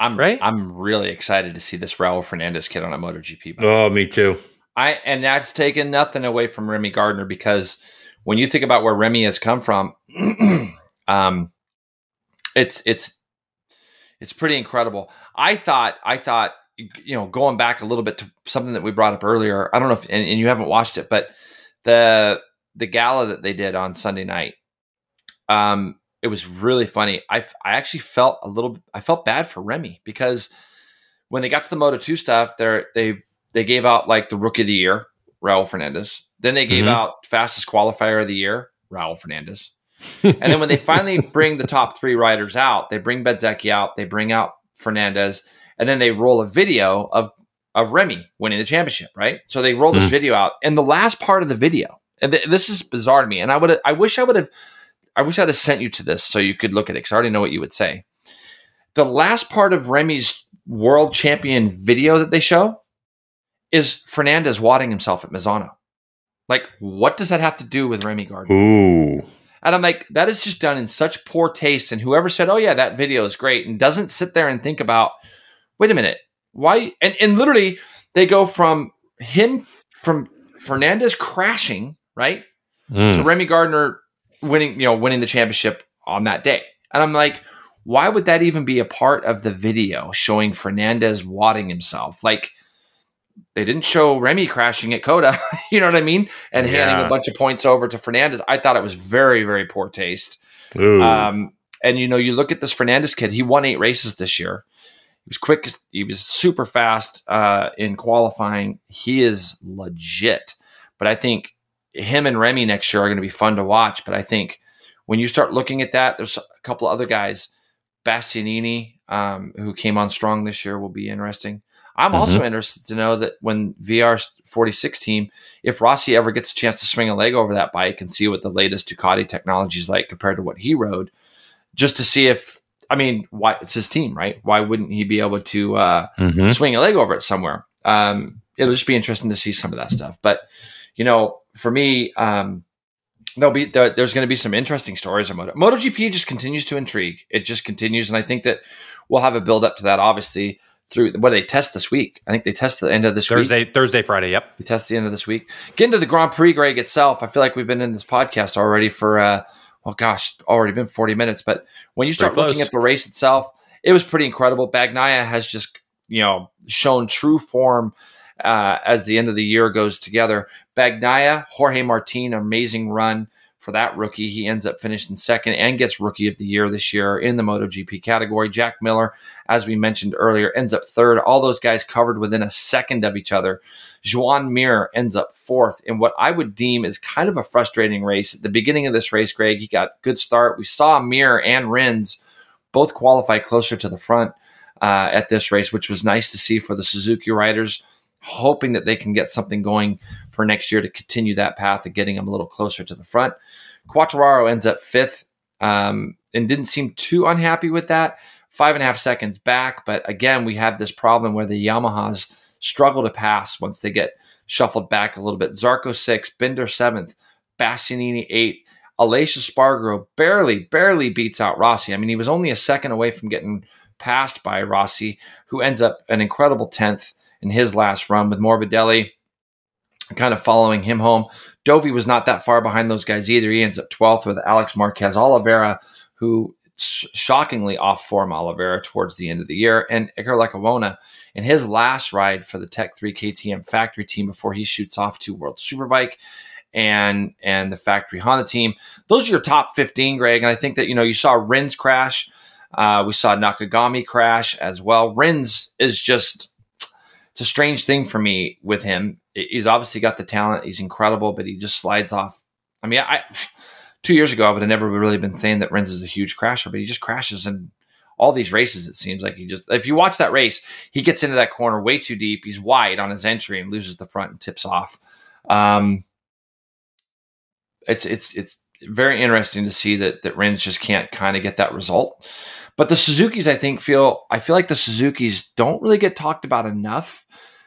I'm right? I'm really excited to see this Raul Fernandez kid on a MotoGP bike. Oh, me too. I and that's taken nothing away from Remy Gardner, because when you think about where Remy has come from, um, it's it's it's pretty incredible. I thought I thought you know, going back a little bit to something that we brought up earlier. I don't know if and, and you haven't watched it, but the the gala that they did on Sunday night. Um, it was really funny. I, I actually felt a little, I felt bad for Remy, because when they got to the Moto two stuff, they they they gave out like the rookie of the year, Raul Fernandez. Then they gave mm-hmm. out fastest qualifier of the year, Raul Fernandez. And then when they finally bring the top three riders out, they bring Bezzecchi out, they bring out Fernandez, and then they roll a video of, of Remy winning the championship, right? So they roll this mm. video out. And the last part of the video, and th- this is bizarre to me, and I would I wish I would have I wish I'd have sent you to this so you could look at it, because I already know what you would say. The last part of Remy's world champion video that they show is Fernandez wadding himself at Misano. Like, what does that have to do with Remy Gardner? Ooh. And I'm like, that is just done in such poor taste. And whoever said, oh, yeah, that video is great, and doesn't sit there and think about, wait a minute, why? And, and literally, they go from him, from Fernandez crashing, right, mm. to Remy Gardner winning, you know, winning the championship on that day. And I'm like, why would that even be a part of the video showing Fernandez wadding himself? Like, they didn't show Remy crashing at Coda, you know what I mean? And yeah. handing a bunch of points over to Fernandez. I thought it was very, very poor taste. Um, and, you know, you look at this Fernandez kid, he won eight races this year. He was quick. He was super fast uh, in qualifying. He is legit. But I think him and Remy next year are going to be fun to watch. But I think when you start looking at that, there's a couple of other guys, Bastianini, um, who came on strong this year, will be interesting. I'm also mm-hmm. interested to know that when V R forty-six team, if Rossi ever gets a chance to swing a leg over that bike and see what the latest Ducati technology is like compared to what he rode, just to see if, I mean, why it's his team, right? Why wouldn't he be able to uh, mm-hmm. swing a leg over it somewhere? Um, it'll just be interesting to see some of that stuff. But, you know, for me, um, there'll be, there, there's going to be some interesting stories on Moto. MotoGP just continues to intrigue. It just continues. And I think that we'll have a build up to that, obviously, through what do they test this week? I think they test the end of this Thursday, week. Thursday, Friday. Yep. We test the end of this week. Getting to the Grand Prix, Greg, itself. I feel like we've been in this podcast already for, uh, well, gosh, already been forty minutes. But when you start looking at the race itself, it was pretty incredible. Bagnaia has just, you know, shown true form uh, as the end of the year goes together. Bagnaia, Jorge Martin, amazing run for that rookie. He ends up finishing second and gets Rookie of the Year this year in the MotoGP category. Jack Miller, as we mentioned earlier, ends up third. All those guys covered within a second of each other. Juan Mir ends up fourth in what I would deem is kind of a frustrating race. At the beginning of this race, Greg, he got a good start. We saw Mir and Rins both qualify closer to the front uh, at this race, which was nice to see for the Suzuki riders, hoping that they can get something going for next year to continue that path of getting them a little closer to the front. Quartararo ends up fifth um, and didn't seem too unhappy with that. Five and a half seconds back. But again, we have this problem where the Yamahas struggle to pass once they get shuffled back a little bit. Zarco sixth, Binder seventh, Bastianini eighth, Aleix Espargaró barely, barely beats out Rossi. I mean, he was only a second away from getting passed by Rossi, who ends up an incredible tenth in his last run, with Morbidelli kind of following him home. Dovi was not that far behind those guys either. He ends up twelfth with Alex Marquez. Oliveira, who sh- shockingly off form Oliveira towards the end of the year. And Iker Lecuona in his last ride for the Tech three K T M factory team before he shoots off to World Superbike and, and the factory Honda team. Those are your top fifteen, Greg. And I think that, you know, you saw Rins crash. Uh, we saw Nakagami crash as well. Rins is just... It's a strange thing for me with him. He's obviously got the talent. He's incredible, but he just slides off. I mean, I two years ago, I would have never really been saying that Rins is a huge crasher, but he just crashes in all these races. It seems like he just, if you watch that race, he gets into that corner way too deep. He's wide on his entry and loses the front and tips off. Um, it's, it's, it's very interesting to see that, that Rins just can't kind of get that result. But the Suzukis, I think, feel I feel like the Suzukis don't really get talked about enough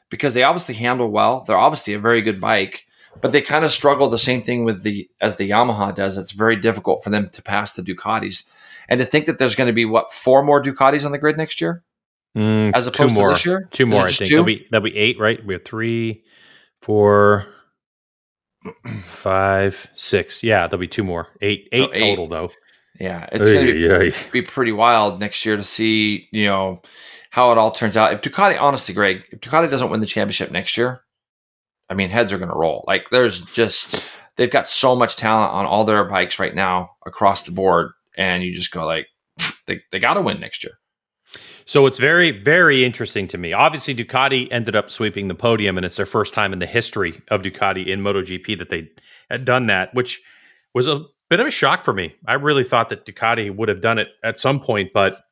because they obviously handle well. They're obviously a very good bike, but they kind of struggle the same thing with the as the Yamaha does. It's very difficult for them to pass the Ducatis. And to think that there's going to be, what, four more Ducatis on the grid next year? Mm, as opposed two more. to this year? Two more, I think. That'll be, that'll be eight, right? We have three, four, five, six. Yeah, there'll be two more. Eight, eight, oh, eight. Total, though. Yeah, it's going to be, be pretty wild next year to see, you know, how it all turns out. If Ducati, honestly, Greg, if Ducati doesn't win the championship next year, I mean, heads are going to roll. Like, there's just, they've got so much talent on all their bikes right now across the board. And you just go like, they, they got to win next year. So it's very, very interesting to me. Obviously, Ducati ended up sweeping the podium, and it's their first time in the history of Ducati in MotoGP that they had done that, which was a bit of a shock for me. I really thought that Ducati would have done it at some point, but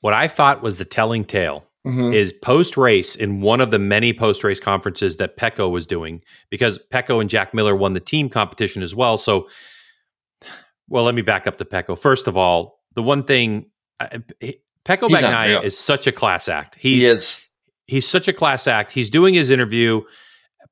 what I thought was the telling tale mm-hmm. is post-race in one of the many post-race conferences that Pecco was doing, because Pecco and Jack Miller won the team competition as well. So, well, let me back up to Pecco. First of all, the one thing, I, Pecco Bagnaia yeah. is such a class act. He, he is. He's such a class act. He's doing his interview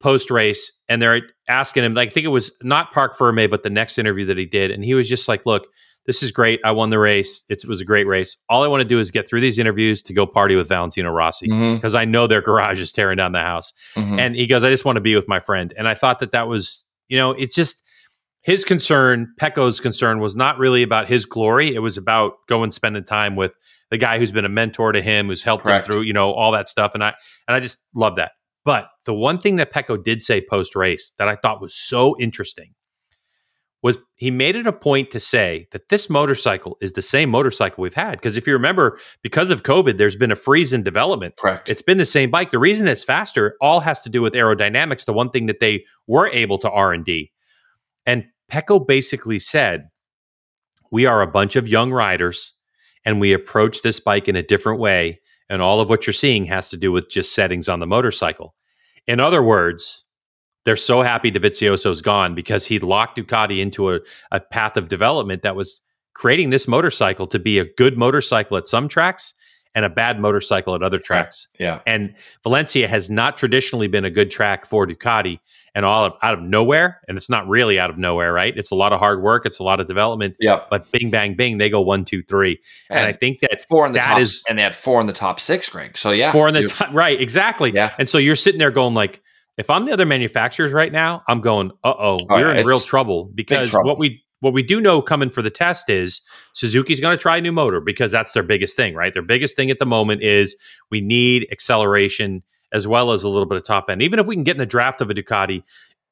post-race, and they're asking him, like, I think it was not Parc Ferme, but the next interview that he did, and he was just like, look, this is great. I won the race. It was a great race. All I want to do is get through these interviews to go party with Valentino Rossi because mm-hmm. I know their garage is tearing down the house. Mm-hmm. And he goes, I just want to be with my friend. And I thought that that was, you know, it's just his concern, Pecco's concern was not really about his glory. It was about going spending time with the guy who's been a mentor to him, who's helped Correct. him through, you know, all that stuff. And I and I just love that. But the one thing that Pecco did say post-race that I thought was so interesting was he made it a point to say that this motorcycle is the same motorcycle we've had. Because if you remember, because of COVID, there's been a freeze in development. Correct. It's been the same bike. The reason it's faster all has to do with aerodynamics, the one thing that they were able to R and D. And Pecco basically said, we are a bunch of young riders, and we approach this bike in a different way, and all of what you're seeing has to do with just settings on the motorcycle. In other words, they're so happy Davizioso's gone because he locked Ducati into a, a path of development that was creating this motorcycle to be a good motorcycle at some tracks and a bad motorcycle at other tracks. Yeah. And Valencia has not traditionally been a good track for Ducati, and all of, out of nowhere, and it's not really out of nowhere, right? It's a lot of hard work. It's a lot of development. Yeah. But bing, bang, bing, they go one, two, three. And, and I think that four in the that top, is... And they had four in the top six, Greg. So, yeah. Four in the dude. top. Right, exactly. Yeah. And so you're sitting there going like, if I'm the other manufacturers right now, I'm going, uh-oh, oh, we're yeah, in real trouble because trouble. what we what we do know coming for the test is Suzuki's going to try a new motor because that's their biggest thing, right? Their biggest thing at the moment is we need acceleration as well as a little bit of top end. Even if we can get in the draft of a Ducati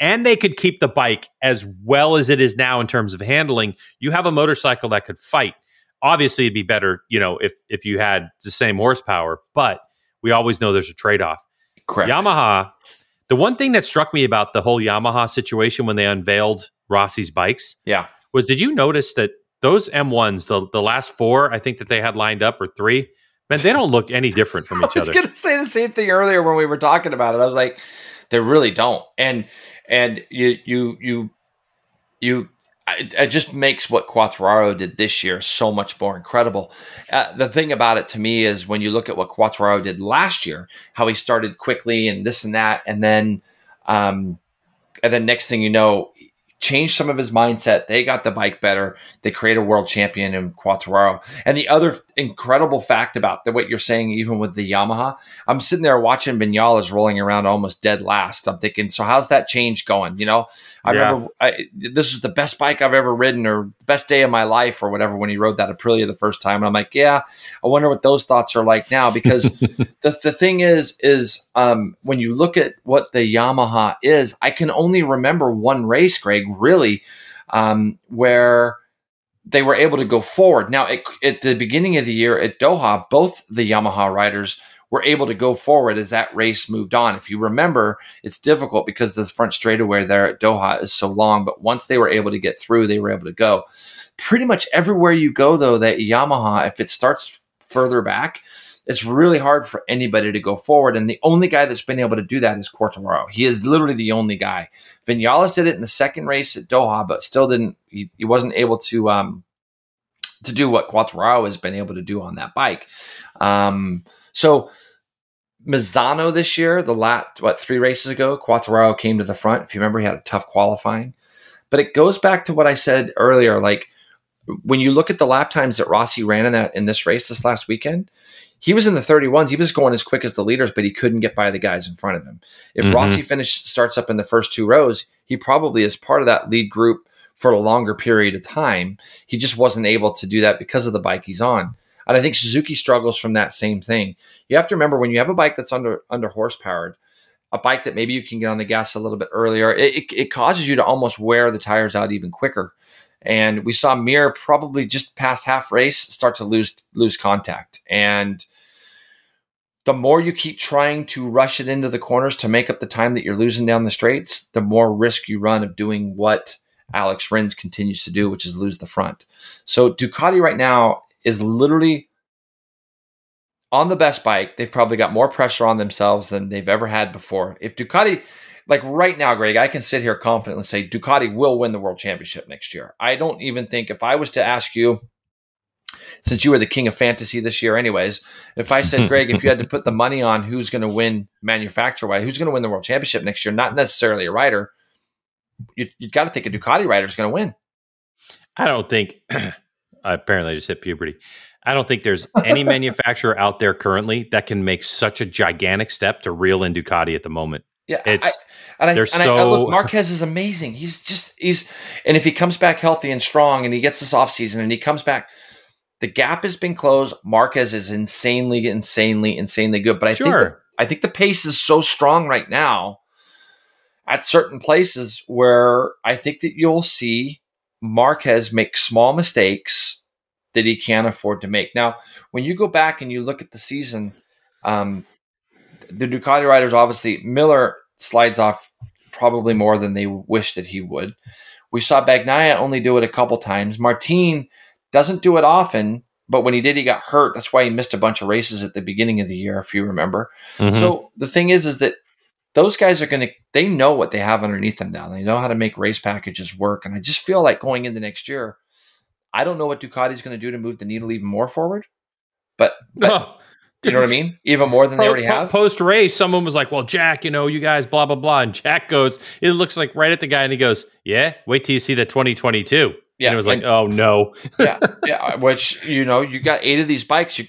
and they could keep the bike as well as it is now in terms of handling, you have a motorcycle that could fight. Obviously, it'd be better, you know, if if you had the same horsepower, but we always know there's a trade-off. Correct. Yamaha... The one thing that struck me about the whole Yamaha situation when they unveiled Rossi's bikes yeah. was, did you notice that those M ones, the, the last four, I think that they had lined up, or three, man, they don't look any different from each other. I was going to say the same thing earlier when we were talking about it. I was like, they really don't. And, and you, you, you, you, it, it just makes what Quartararo did this year so much more incredible. Uh, the thing about it to me is when you look at what Quartararo did last year, how he started quickly and this and that, and then, um, and then next thing you know, changed some of his mindset. They got the bike better. They create a world champion in Quartararo. And the other incredible fact about the, what you're saying, even with the Yamaha, I'm sitting there watching Viñales rolling around almost dead last. I'm thinking, so how's that change going? You know, I yeah. remember I, this is the best bike I've ever ridden or best day of my life or whatever when he rode that Aprilia the first time. And I'm like, yeah, I wonder what those thoughts are like now. Because the, the thing is, is um, when you look at what the Yamaha is, I can only remember one race, Greg, really, um, where they were able to go forward. Now, it, at the beginning of the year at Doha, both the Yamaha riders were able to go forward as that race moved on. If you remember, it's difficult because the front straightaway there at Doha is so long, but once they were able to get through, they were able to go. Pretty much everywhere you go, though, that Yamaha, if it starts further back, it's really hard for anybody to go forward. And the only guy that's been able to do that is Quartararo. He is literally the only guy. Viñales did it in the second race at Doha, but still didn't, he, he wasn't able to, um, to do what Quartararo has been able to do on that bike. Um, so Misano this year, the lat, what, three races ago, Quartararo came to the front. If you remember, he had a tough qualifying, but it goes back to what I said earlier. Like when you look at the lap times that Rossi ran in that, in this race this last weekend, he was in the thirty-ones. He was going as quick as the leaders, but he couldn't get by the guys in front of him. If mm-hmm. Rossi finish, starts up in the first two rows, he probably is part of that lead group for a longer period of time. He just wasn't able to do that because of the bike he's on. And I think Suzuki struggles from that same thing. You have to remember when you have a bike that's under under horsepowered, a bike that maybe you can get on the gas a little bit earlier, it, it, it causes you to almost wear the tires out even quicker. And we saw Mir probably just past half race start to lose lose contact. And the more you keep trying to rush it into the corners to make up the time that you're losing down the straights, the more risk you run of doing what Alex Rins continues to do, which is lose the front. So Ducati right now is literally on the best bike. They've probably got more pressure on themselves than they've ever had before. If Ducati, like right now, Greg, I can sit here confidently say Ducati will win the world championship next year. I don't even think, if I was to ask you, since you were the king of fantasy this year anyways, if I said, Greg, if you had to put the money on who's going to win manufacturer-wise, who's going to win the world championship next year, not necessarily a rider, you, you've got to think a Ducati rider is going to win. I don't think, apparently I just hit puberty. I don't think there's any manufacturer out there currently that can make such a gigantic step to reel in Ducati at the moment. Yeah, it's, I, and, I, and so... I, I look, Marquez is amazing. He's just, he's, and if he comes back healthy and strong and he gets this off season and he comes back, the gap has been closed. Marquez is insanely, insanely, insanely good. But I sure. think the, I think the pace is so strong right now at certain places where I think that you'll see Marquez make small mistakes that he can't afford to make. Now, when you go back and you look at the season, um, the Ducati riders, obviously, Miller slides off probably more than they wish that he would. We saw Bagnaia only do it a couple times. Martin doesn't do it often, but when he did, he got hurt. That's why he missed a bunch of races at the beginning of the year, if you remember. Mm-hmm. So the thing is, is that those guys are going to, they know what they have underneath them now. They know how to make race packages work. And I just feel like going into next year, I don't know what Ducati is going to do to move the needle even more forward, but, but oh. You know what I mean? Even more than they already have. Post race, someone was like, well, Jack, you know, you guys, blah, blah, blah. And Jack goes, it looks like right at the guy and he goes, yeah, wait till you see the twenty twenty-two. Yeah. And it was like, and, oh no. yeah. Yeah. Which, you know, you got eight of these bikes. You,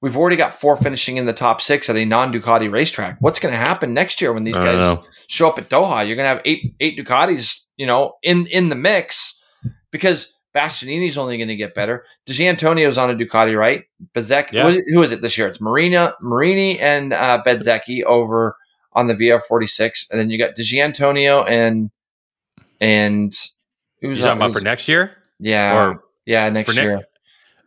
we've already got four finishing in the top six at a non-Ducati racetrack. What's going to happen next year when these guys know. show up at Doha? You're going to have eight, eight Ducatis, you know, in, in the mix because Bastianini's only going to get better. Di Giannantonio's on a Ducati, right? Bezzecchi, yeah. who, is who is it this year? It's Marina, Marini and uh, Bezzecchi over on the V R forty-six. And then you got Di Giannantonio and and who's on, about who's, for next year? Yeah. Or yeah, next year. Ne-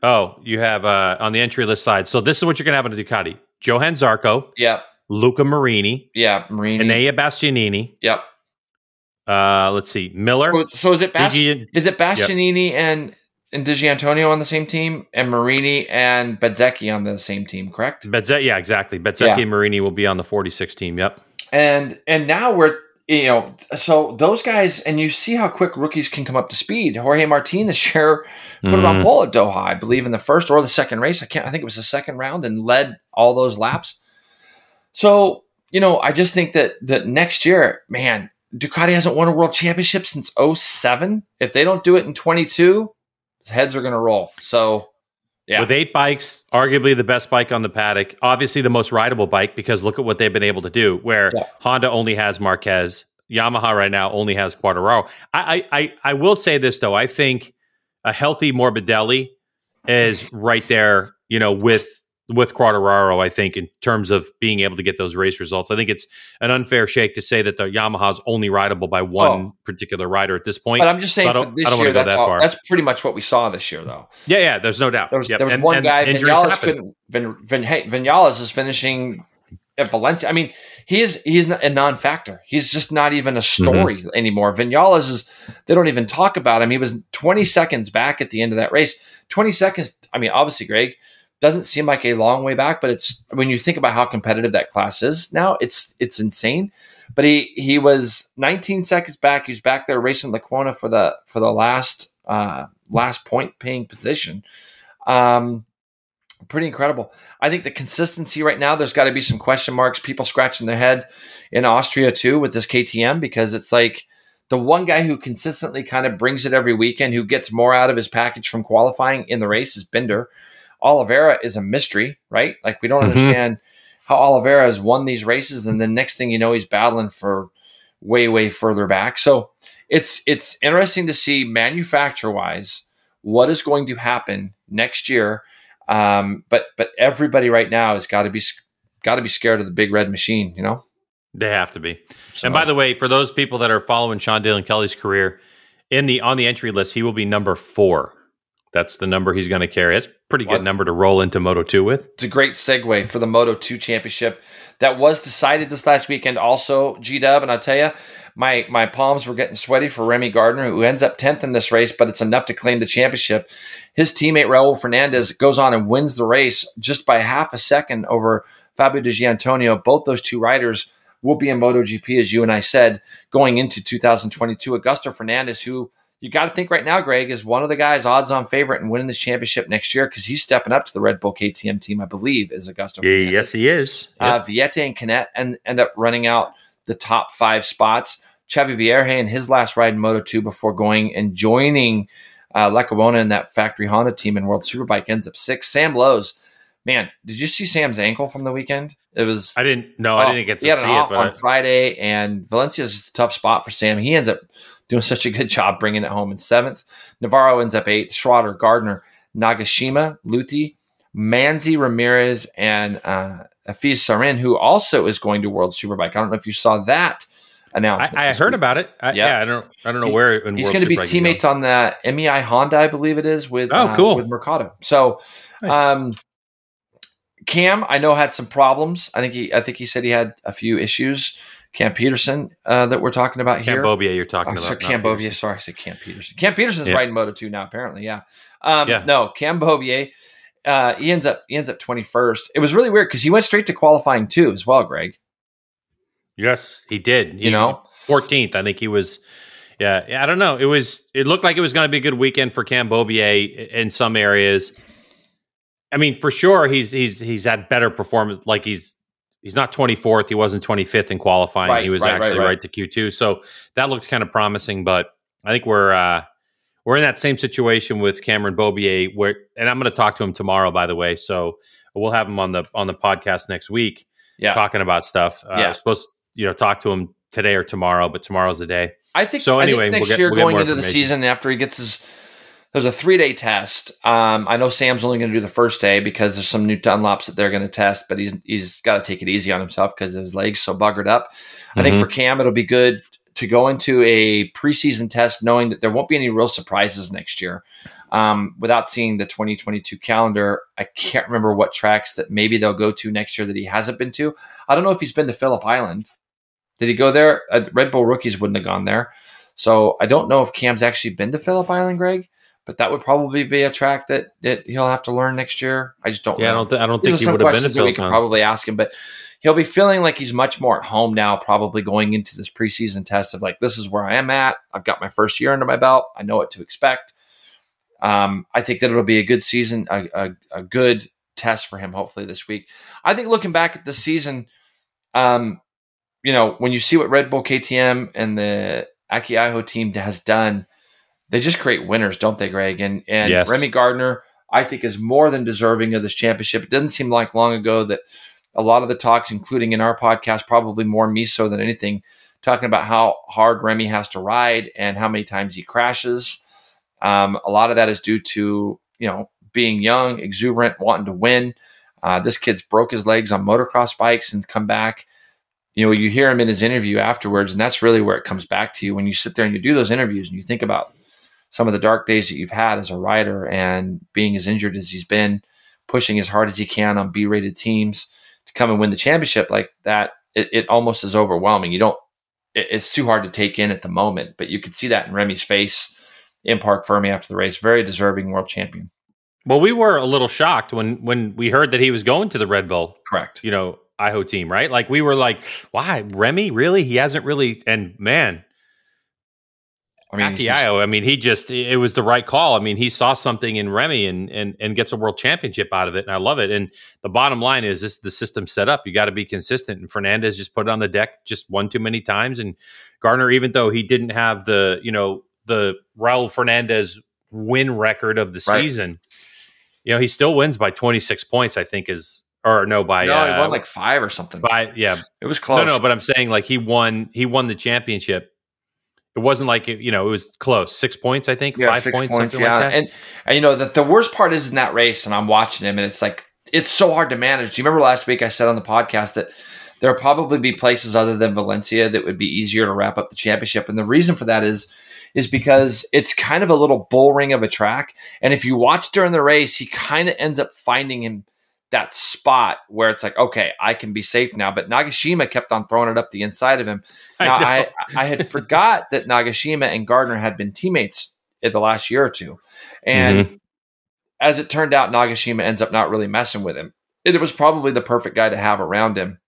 oh, you have uh, on the entry list side. So this is what you're going to have on a Ducati. Johann Zarco. Yep. Luca Marini. Yeah, Marini. Enea Bastianini. Yep. Uh, let's see, Miller. So, so is it Bast- Digi- is it Bastianini yep. and and Di Giannantonio on the same team, and Marini and Bezzecchi on the same team, correct? Bezzecchi, yeah, exactly. Bezzecchi yeah. and Marini will be on the forty-six team. Yep. And and now we're you know so those guys, and you see how quick rookies can come up to speed. Jorge Martin this year put mm. it on pole at Doha, I believe, in the first or the second race. I can't. I think it was the second round and led all those laps. So you know, I just think that that next year, man. Ducati hasn't won a world championship since oh seven. If they don't do it in twenty-two, heads are going to roll. So, yeah. With eight bikes, arguably the best bike on the paddock, obviously the most rideable bike because look at what they've been able to do where yeah. Honda only has Marquez, Yamaha right now only has Quartararo. I, I, I will say this, though. I think a healthy Morbidelli is right there, you know, with with Quartararo, I think, in terms of being able to get those race results. I think it's an unfair shake to say that the Yamaha's only rideable by one oh. particular rider at this point. But I'm just saying so for this year, that's, that all, that's pretty much what we saw this year, though. Yeah, yeah, there's no doubt. There was, yep. there was and, one and guy, Viñales, couldn't, Vin, Vin, hey, Viñales is finishing at Valencia. I mean, he is, he's a non-factor. He's just not even a story mm-hmm. anymore. Viñales is, they don't even talk about him. He was twenty seconds back at the end of that race. twenty seconds, I mean, obviously, Greg, doesn't seem like a long way back, but it's when you think about how competitive that class is now, it's it's insane. But he he was nineteen seconds back. He was back there racing Lecuona for the for the last uh, last point paying position. Um, pretty incredible. I think the consistency right now. There's got to be some question marks. People scratching their head in Austria too with this K T M because it's like the one guy who consistently kind of brings it every weekend, who gets more out of his package from qualifying in the race is Binder. Oliveira is a mystery, right? Like we don't mm-hmm. understand how Oliveira has won these races. And the next thing you know, he's battling for way, way further back. So it's, it's interesting to see manufacture wise, what is going to happen next year. Um, but, but everybody right now has got to be, got to be scared of the big red machine, you know, they have to be. So, and by the way, for those people that are following Sean Dalen Kelly's career in the, on the entry list, he will be number four. That's the number he's going to carry. That's a pretty good what? number to roll into Moto two with. It's a great segue for the Moto two championship that was decided this last weekend also, G-Dub. And I'll tell you, my, my palms were getting sweaty for Remy Gardner, who ends up tenth in this race, but it's enough to claim the championship. His teammate Raul Fernandez goes on and wins the race just by half a second over Fabio Di Giannantonio. Both those two riders will be in MotoGP, as you and I said, going into two thousand twenty-two. Augusto Fernandez, who you got to think right now, Greg, is one of the guys odds-on favorite and winning this championship next year because he's stepping up to the Red Bull K T M team, I believe, is Augusto yeah, Fernandez. Yes, he is. Yep. Uh, Viette and Canet end, end up running out the top five spots. Xavi Vierge in his last ride in Moto two before going and joining uh, Lecuona in that factory Honda team in World Superbike ends up sixth. Sam Lowe's. Man, did you see Sam's ankle from the weekend? It was I didn't no, oh, I didn't get to see it. He had an off it, on I... Friday, and Valencia's just a tough spot for Sam. He ends up doing such a good job bringing it home in seventh. Navarro ends up eighth. Schroeder, Gardner, Nagashima, Luthi, Manzi, Ramirez, and uh, Afiz Sarin, who also is going to World Superbike. I don't know if you saw that announcement. I, I heard week. about it. I, yeah. yeah, I don't I don't know he's, where in he's World going to be Superbike teammates on the M E I Honda, I believe it is, with, oh, cool. uh, with Mercado. So, nice. um, Cam, I know, had some problems. I think he, I think he said he had a few issues. Cam Peterson, uh, that we're talking about here. Cambobia, you're talking oh, about. Cambobia, sorry, I said Cam Peterson. Cam Peterson's yeah. riding Moto two now, apparently. Yeah, um, yeah. No, Cambobia. Uh, he ends up, he ends up twenty-first. It was really weird because he went straight to qualifying too, as well, Greg. Yes, he did. He, you know, fourteenth. I think he was. Yeah, I don't know. It was. It looked like it was going to be a good weekend for Cambobia in some areas. I mean, for sure, he's he's he's had better performance. Like he's he's not twenty-fourth. He wasn't twenty-fifth in qualifying. Right, he was right, actually right, right. right to Q two. So that looks kind of promising. But I think we're uh, we're in that same situation with Cameron Bobier. Where and I'm going to talk to him tomorrow, by the way. So we'll have him on the on the podcast next week. Yeah. Talking about stuff. Uh, yeah. I was supposed to, you know, talk to him today or tomorrow, but tomorrow's the day. I think. So anyway, I think next we'll get, year we'll going into the season after he gets his. There's a three-day test. Um, I know Sam's only going to do the first day because there's some new Dunlops that they're going to test, but he's he's got to take it easy on himself because his leg's so buggered up. Mm-hmm. I think for Cam, it'll be good to go into a preseason test knowing that there won't be any real surprises next year. Um, without seeing the twenty twenty-two calendar, I can't remember what tracks that maybe they'll go to next year that he hasn't been to. I don't know if he's been to Phillip Island. Did he go there? Uh, Red Bull rookies wouldn't have gone there. So I don't know if Cam's actually been to Phillip Island, Greg. But that would probably be a track that it, he'll have to learn next year. I just don't yeah, know. I don't, th- I don't think he would have been a Phil. We could probably ask him, but he'll be feeling like he's much more at home now, probably going into this preseason test of like, this is where I am at. I've got my first year under my belt. I know what to expect. Um, I think that it'll be a good season, a, a, a good test for him, hopefully this week. I think looking back at the season, um, you know, when you see what Red Bull K T M and the Aki Iho team has done, they just create winners, don't they, Greg? And and yes. Remy Gardner, I think, is more than deserving of this championship. It doesn't seem like long ago that a lot of the talks, including in our podcast, probably more me so than anything, talking about how hard Remy has to ride and how many times he crashes. Um, a lot of that is due to, you know, being young, exuberant, wanting to win. Uh, this kid's broke his legs on motocross bikes and come back. You know, you hear him in his interview afterwards, and that's really where it comes back to you when you sit there and you do those interviews and you think about some of the dark days that you've had as a rider and being as injured as he's been, pushing as hard as he can on B-rated teams to come and win the championship like that, it, it almost is overwhelming. You don't, it, it's too hard to take in at the moment, but you could see that in Remy's face in Parc Fermi after the race. Very deserving world champion. Well, we were a little shocked when, when we heard that he was going to the Red Bull. Correct. You know, I H O team, right? Like we were like, why Remy? Really? He hasn't really. And man, I mean, Aki Iho, I mean, he just, it was the right call. I mean, he saw something in Remy and, and, and gets a world championship out of it. And I love it. And the bottom line is this, the system set up, you got to be consistent. And Fernandez just put it on the deck just one too many times. And Gardner, even though he didn't have the, you know, the Raul Fernandez win record of the right. season, you know, he still wins by twenty-six points, I think is, or no, by, no, uh, he won like five or something. By, yeah. It was close. No, no, but I'm saying like he won, he won the championship. It wasn't like, it, you know, it was close. Six points, I think. Yeah, Five six points, points, something yeah. like that. And, and you know, the, the worst part is in that race, and I'm watching him, and it's like, it's so hard to manage. Do you remember last week I said on the podcast that there will probably be places other than Valencia that would be easier to wrap up the championship? And the reason for that is is because it's kind of a little bullring of a track. And if you watch during the race, he kind of ends up finding him that spot where it's like, okay, I can be safe now. But Nagashima kept on throwing it up the inside of him. Now, I, I, I had forgot that Nagashima and Gardner had been teammates in the last year or two. And mm-hmm. as it turned out, Nagashima ends up not really messing with him. It was probably the perfect guy to have around him.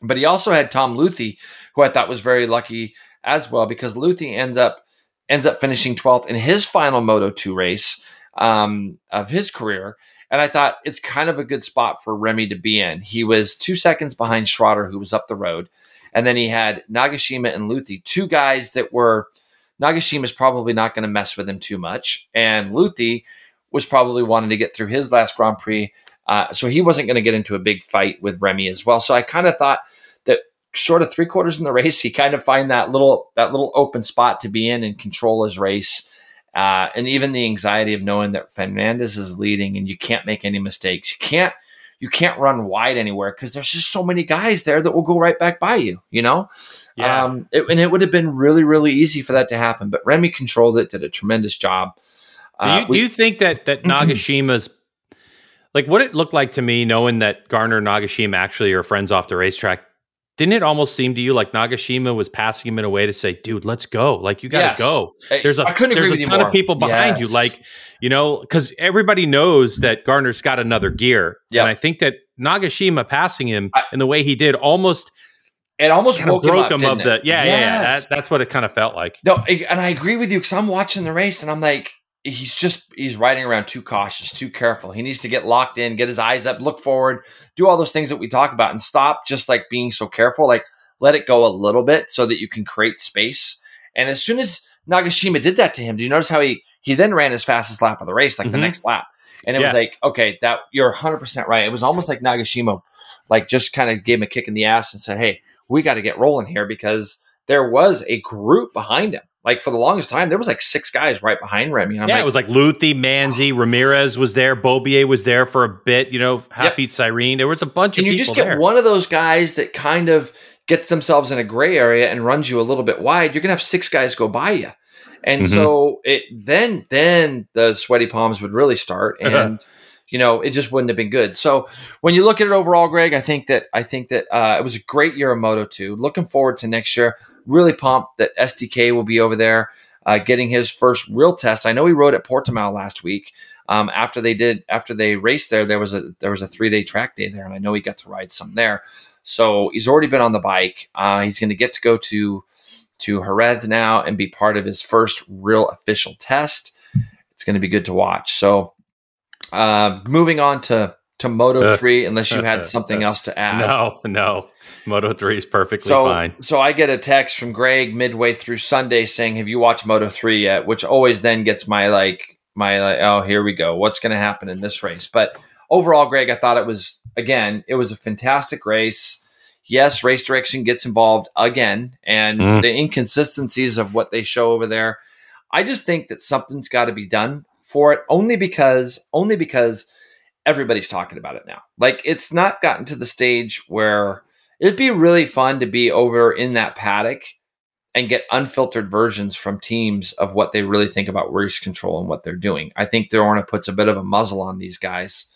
But he also had Tom Luthi, who I thought was very lucky as well, because Luthi ends up ends up finishing twelfth in his final Moto two race um, of his career. And I thought it's kind of a good spot for Remy to be in. He was two seconds behind Schroeder, who was up the road. And then he had Nagashima and Luthi, two guys that were – Nagashima's probably not going to mess with him too much. And Luthi was probably wanting to get through his last Grand Prix. Uh, so he wasn't going to get into a big fight with Remy as well. So I kind of thought that sort of three quarters in the race, he kind of find that little that little open spot to be in and control his race. Uh, and even the anxiety of knowing that Fernandez is leading and you can't make any mistakes. You can't you can't run wide anywhere because there's just so many guys there that will go right back by you, you know? Yeah. Um, it, and it would have been really, really easy for that to happen. But Remy controlled it, did a tremendous job. Uh, do, you, we, do you think that that Nagashima's – like what it looked like to me, knowing that Garner and Nagashima actually are friends off the racetrack, didn't it almost seem to you like Nagashima was passing him in a way to say, dude, let's go. Like, you got to yes. go. There's a, I couldn't there's agree a with you ton more. Of people behind yes. you. Like, you know, because everybody knows that Gardner's got another gear. Yep. And I think that Nagashima passing him I, in the way he did almost. It almost woke broke him up. Him up the, yeah, yes. yeah, yeah. That, that's what it kind of felt like. No, and I agree with you because I'm watching the race and I'm like, he's just, he's riding around too cautious, too careful. He needs to get locked in, get his eyes up, look forward, do all those things that we talk about and stop just like being so careful, like let it go a little bit so that you can create space. And as soon as Nagashima did that to him, do you notice how he, he then ran his fastest lap of the race, like mm-hmm. the next lap. And it yeah. was like, okay, that you're one hundred percent right. It was almost like Nagashima, like just kind of gave him a kick in the ass and said, hey, we got to get rolling here because there was a group behind him. Like, for the longest time, there was like six guys right behind Remy. I'm yeah, like, it was like Luthi, Manzi, Ramirez was there. Bobier was there for a bit, you know, Hafid yep. Sireen. There was a bunch and of people And you just get there. One of those guys that kind of gets themselves in a gray area and runs you a little bit wide. You're going to have six guys go by you. And mm-hmm. so it then then the sweaty palms would really start. And, you know, it just wouldn't have been good. So when you look at it overall, Greg, I think that, I think that uh, it was a great year of Moto two. Looking forward to next year. Really pumped that S D K will be over there uh, getting his first real test. I know he rode at Portimao last week. Um, after they did, after they raced there, there was a there was a three day track day there, and I know he got to ride some there. So he's already been on the bike. Uh, he's going to get to go to to Jerez now and be part of his first real official test. It's going to be good to watch. So uh, moving on to. To Moto three, unless you had something else to add. No, no. Moto three is perfectly so, fine. So I get a text from Greg midway through Sunday saying, have you watched Moto three yet? Which always then gets my, like, my like, oh, here we go. What's going to happen in this race? But overall, Greg, I thought it was, again, it was a fantastic race. Yes, race direction gets involved again. And mm. the inconsistencies of what they show over there. I just think that something's got to be done for it, only because, only because, everybody's talking about it now. Like, it's not gotten to the stage where it'd be really fun to be over in that paddock and get unfiltered versions from teams of what they really think about race control and what they're doing. I think Dorna puts a bit of a muzzle on these guys,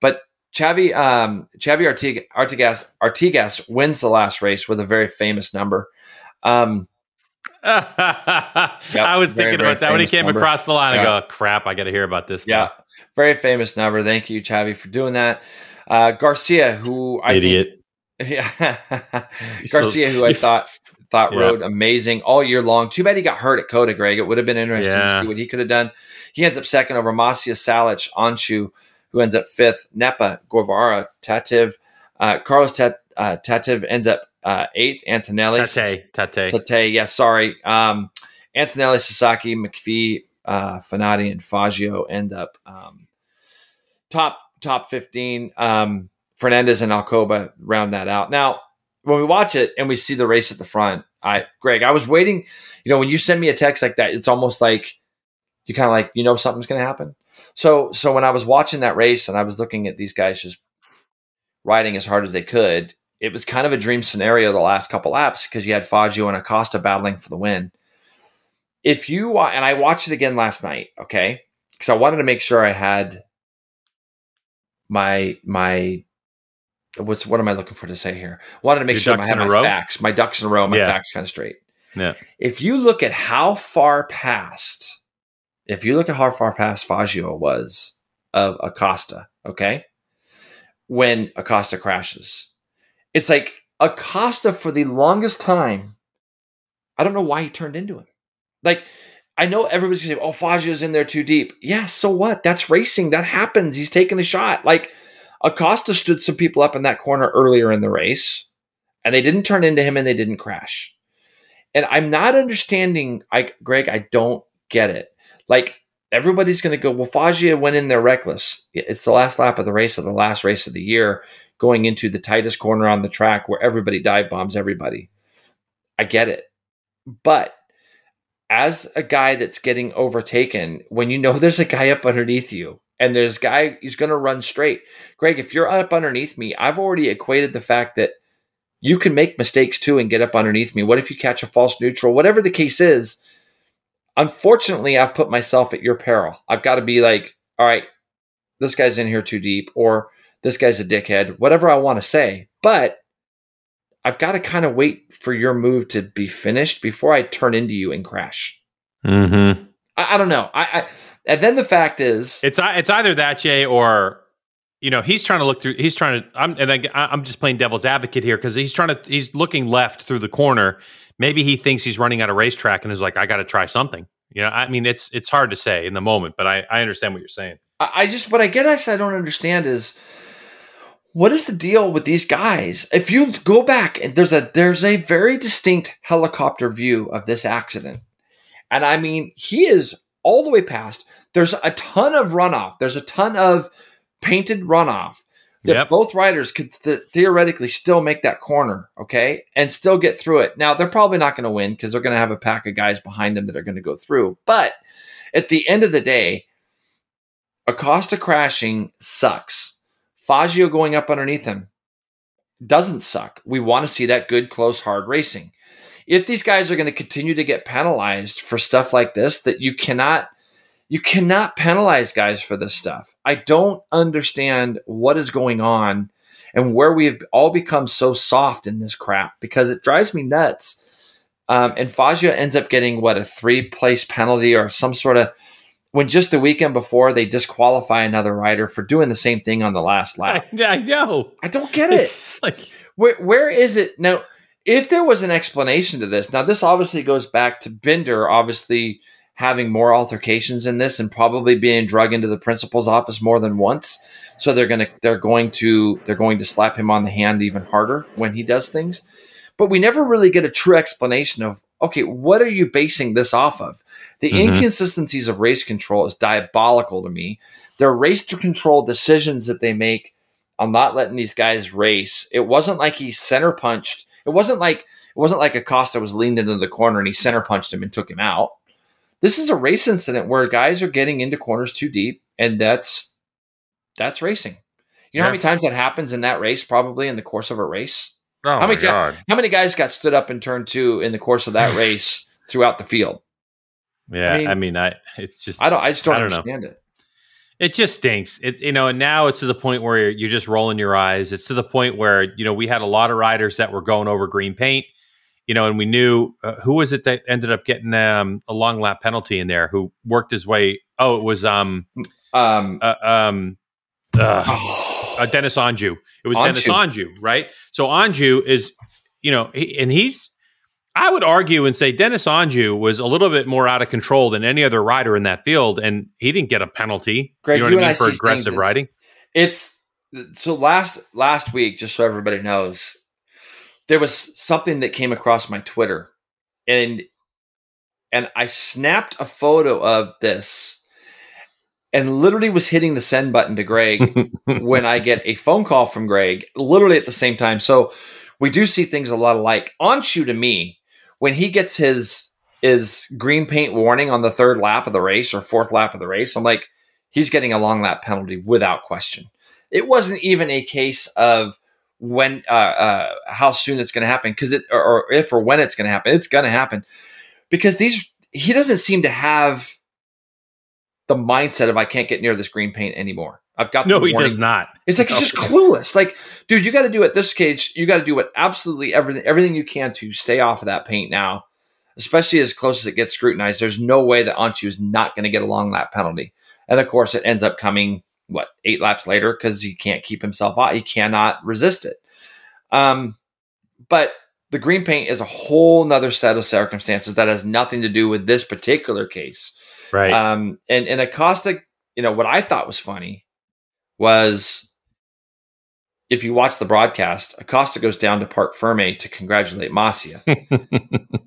but Chavi, um, Chavi Artigas, Artigas, Artigas wins the last race with a very famous number. Um, yep, I was very, thinking very about that when he came number. Across the line. Yeah. I go, oh, crap, I got to hear about this. Yeah. Now. Very famous number. Thank you, Chavi, for doing that. Uh, Garcia, who I Idiot. Think, yeah, Garcia, who I thought thought yeah. rode amazing all year long. Too bad he got hurt at Coda, Greg. It would have been interesting yeah. to see what he could have done. He ends up second over Masia, Salic, Anshu, who ends up fifth. Nepa, Guevara, Tativ, uh, Carlos Tat, uh, Tativ ends up uh, eighth. Antonelli, Tate, Tate, Tate. Yeah, sorry. Um, Antonelli, Sasaki, McPhee. Uh, Fanati and Faggio end up um, top top fifteen. Um, Fernandez and Alcoba round that out. Now, when we watch it and we see the race at the front, I Greg, I was waiting. You know, when you send me a text like that, it's almost like you kind of like, you know, something's going to happen. So, so when I was watching that race and I was looking at these guys just riding as hard as they could, it was kind of a dream scenario the last couple laps because you had Faggio and Acosta battling for the win. if you, and I watched it again last night, okay, because I wanted to make sure I had my, my, what's, what am I looking for to say here? Wanted to make Your sure I had my row? facts, my ducks in a row, my yeah. facts kind of straight. Yeah. If you look at how far past, if you look at how far past Fangio was of Acosta, okay, when Acosta crashes, it's like Acosta for the longest time, I don't know why he turned into him. Like, I know everybody's going to say, oh, Fangio's in there too deep. Yeah, so what? That's racing. That happens. He's taking a shot. Like, Acosta stood some people up in that corner earlier in the race, and they didn't turn into him and they didn't crash. And I'm not understanding, I, Greg, I don't get it. Like, everybody's going to go, well, Foggia went in there reckless. It's the last lap of the race of the last race of the year, going into the tightest corner on the track where everybody dive bombs everybody. I get it. But as a guy that's getting overtaken, when you know there's a guy up underneath you and there's a guy, he's going to run straight. Greg, if you're up underneath me, I've already equated the fact that you can make mistakes too and get up underneath me. What if you catch a false neutral? Whatever the case is, unfortunately, I've put myself at your peril. I've got to be like, all right, this guy's in here too deep, or this guy's a dickhead, whatever I want to say. But I've got to kind of wait for your move to be finished before I turn into you and crash. Mm-hmm. I, I don't know. I, I and then the fact is, it's it's either that, Jay, or, you know, he's trying to look through. He's trying to. I'm and I, I'm just playing devil's advocate here because he's trying to. He's looking left through the corner. Maybe he thinks he's running out of racetrack and is like, I got to try something. You know, I mean, it's it's hard to say in the moment, but I, I understand what you're saying. I, I just what I get, I I don't understand is, what is the deal with these guys? If you go back, and there's a there's a very distinct helicopter view of this accident, and I mean, he is all the way past. There's a ton of runoff. There's a ton of painted runoff that yep. both riders could th- theoretically still make that corner, okay, and still get through it. Now, they're probably not going to win because they're going to have a pack of guys behind them that are going to go through. But at the end of the day, Acosta crashing sucks. Fangio going up underneath him doesn't suck. We want to see that good, close, hard racing. If these guys are going to continue to get penalized for stuff like this, that you cannot You cannot penalize guys for this stuff. I don't understand what is going on and where we have all become so soft in this crap because it drives me nuts. Um, and Fangio ends up getting, what, a three-place penalty or some sort of – when just the weekend before they disqualify another rider for doing the same thing on the last lap. I, I know. I don't get it. It's like where Where is it? Now, if there was an explanation to this – now, this obviously goes back to Binder, obviously – having more altercations in this and probably being drug into the principal's office more than once. So they're going to, they're going to, they're going to slap him on the hand even harder when he does things. But we never really get a true explanation of, okay, what are you basing this off of? The mm-hmm. inconsistencies of race control is diabolical to me. Their race to control decisions that they make on not letting these guys race. It wasn't like he center punched. It wasn't like, it wasn't like Acosta was leaned into the corner and he center punched him and took him out. This is a race incident where guys are getting into corners too deep, and that's that's racing. You know yeah. how many times that happens in that race, probably in the course of a race? Oh, how many, my God. How many guys got stood up in turn two in the course of that race throughout the field? Yeah, I mean, I mean, I it's just I don't I just don't, I don't understand know. it. It just stinks. It you know, and now it's to the point where you're just rolling your eyes. It's to the point where, you know, we had a lot of riders that were going over green paint. You know, and we knew uh, who was it that ended up getting um, a long lap penalty in there who worked his way. Oh, it was um, um, uh, um, uh, oh. uh, Dennis Anjou. It was Anjou. Dennis Anjou, right? So Anjou is, you know, he, and he's, I would argue and say Dennis Anjou was a little bit more out of control than any other rider in that field. And he didn't get a penalty Greg, you know you what I mean, for aggressive riding. It's, it's so last, last week, just so everybody knows, there was something that came across my Twitter, and and I snapped a photo of this and literally was hitting the send button to Greg when I get a phone call from Greg literally at the same time. So we do see things a lot alike. Anjou, to me, when he gets his, his green paint warning on the third lap of the race or fourth lap of the race, I'm like, he's getting a long lap penalty without question. It wasn't even a case of when uh, uh how soon it's going to happen, because it or, or if or when it's going to happen, it's going to happen because these he doesn't seem to have the mindset of I can't get near this green paint anymore. I've got no, the warning. He does not. It's like no. He's just clueless. Like, dude, you got to do at this cage. You got to do what absolutely everything everything you can to stay off of that paint now, especially as close as it gets scrutinized. There's no way that Anchu is not going to get along that penalty. And of course, it ends up coming what eight laps later because he can't keep himself out. He cannot resist it. Um, but the green paint is a whole nother set of circumstances that has nothing to do with this particular case. Right. Um, and, and Acosta, you know, what I thought was funny was if you watch the broadcast, Acosta goes down to Parc Ferme to congratulate Masia.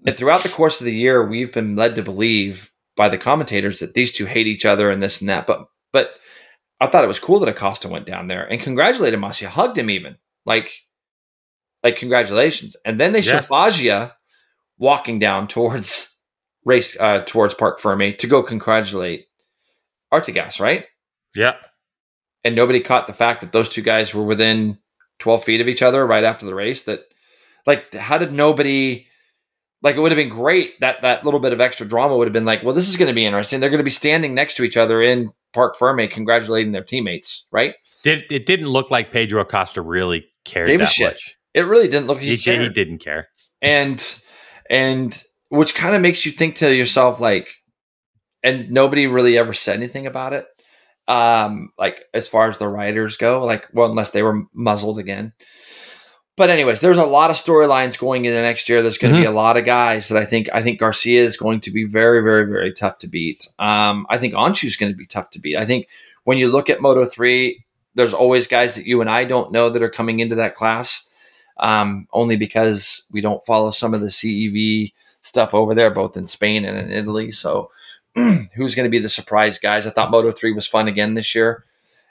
And throughout the course of the year, we've been led to believe by the commentators that these two hate each other and this and that. But, but I thought it was cool that Acosta went down there and congratulated Masia, hugged him even like, like congratulations. And then they yeah. show Foggia walking down towards race, uh, towards Parc Ferme to go congratulate Artigas, right? Yeah. And nobody caught the fact that those two guys were within twelve feet of each other right after the race. That, like, how did nobody, like, it would have been great that that little bit of extra drama would have been like, well, this is going to be interesting. They're going to be standing next to each other in Parc Ferme congratulating their teammates, right? Did, it didn't look like Pedro Acosta really cared that shit. much. It really didn't look like he, he, cared. he didn't care. And, and, which kind of makes you think to yourself, like, and nobody really ever said anything about it. Um, like as far as the riders go, like, well, unless they were muzzled again, but anyways, there's a lot of storylines going into next year. There's going to mm-hmm. be a lot of guys that I think, I think Garcia is going to be very, very, very tough to beat. Um, I think Anchu is going to be tough to beat. I think when you look at Moto three, there's always guys that you and I don't know that are coming into that class. Um, only because we don't follow some of the C E V stuff over there, both in Spain and in Italy. So who's going to be the surprise guys? I thought Moto three was fun again this year.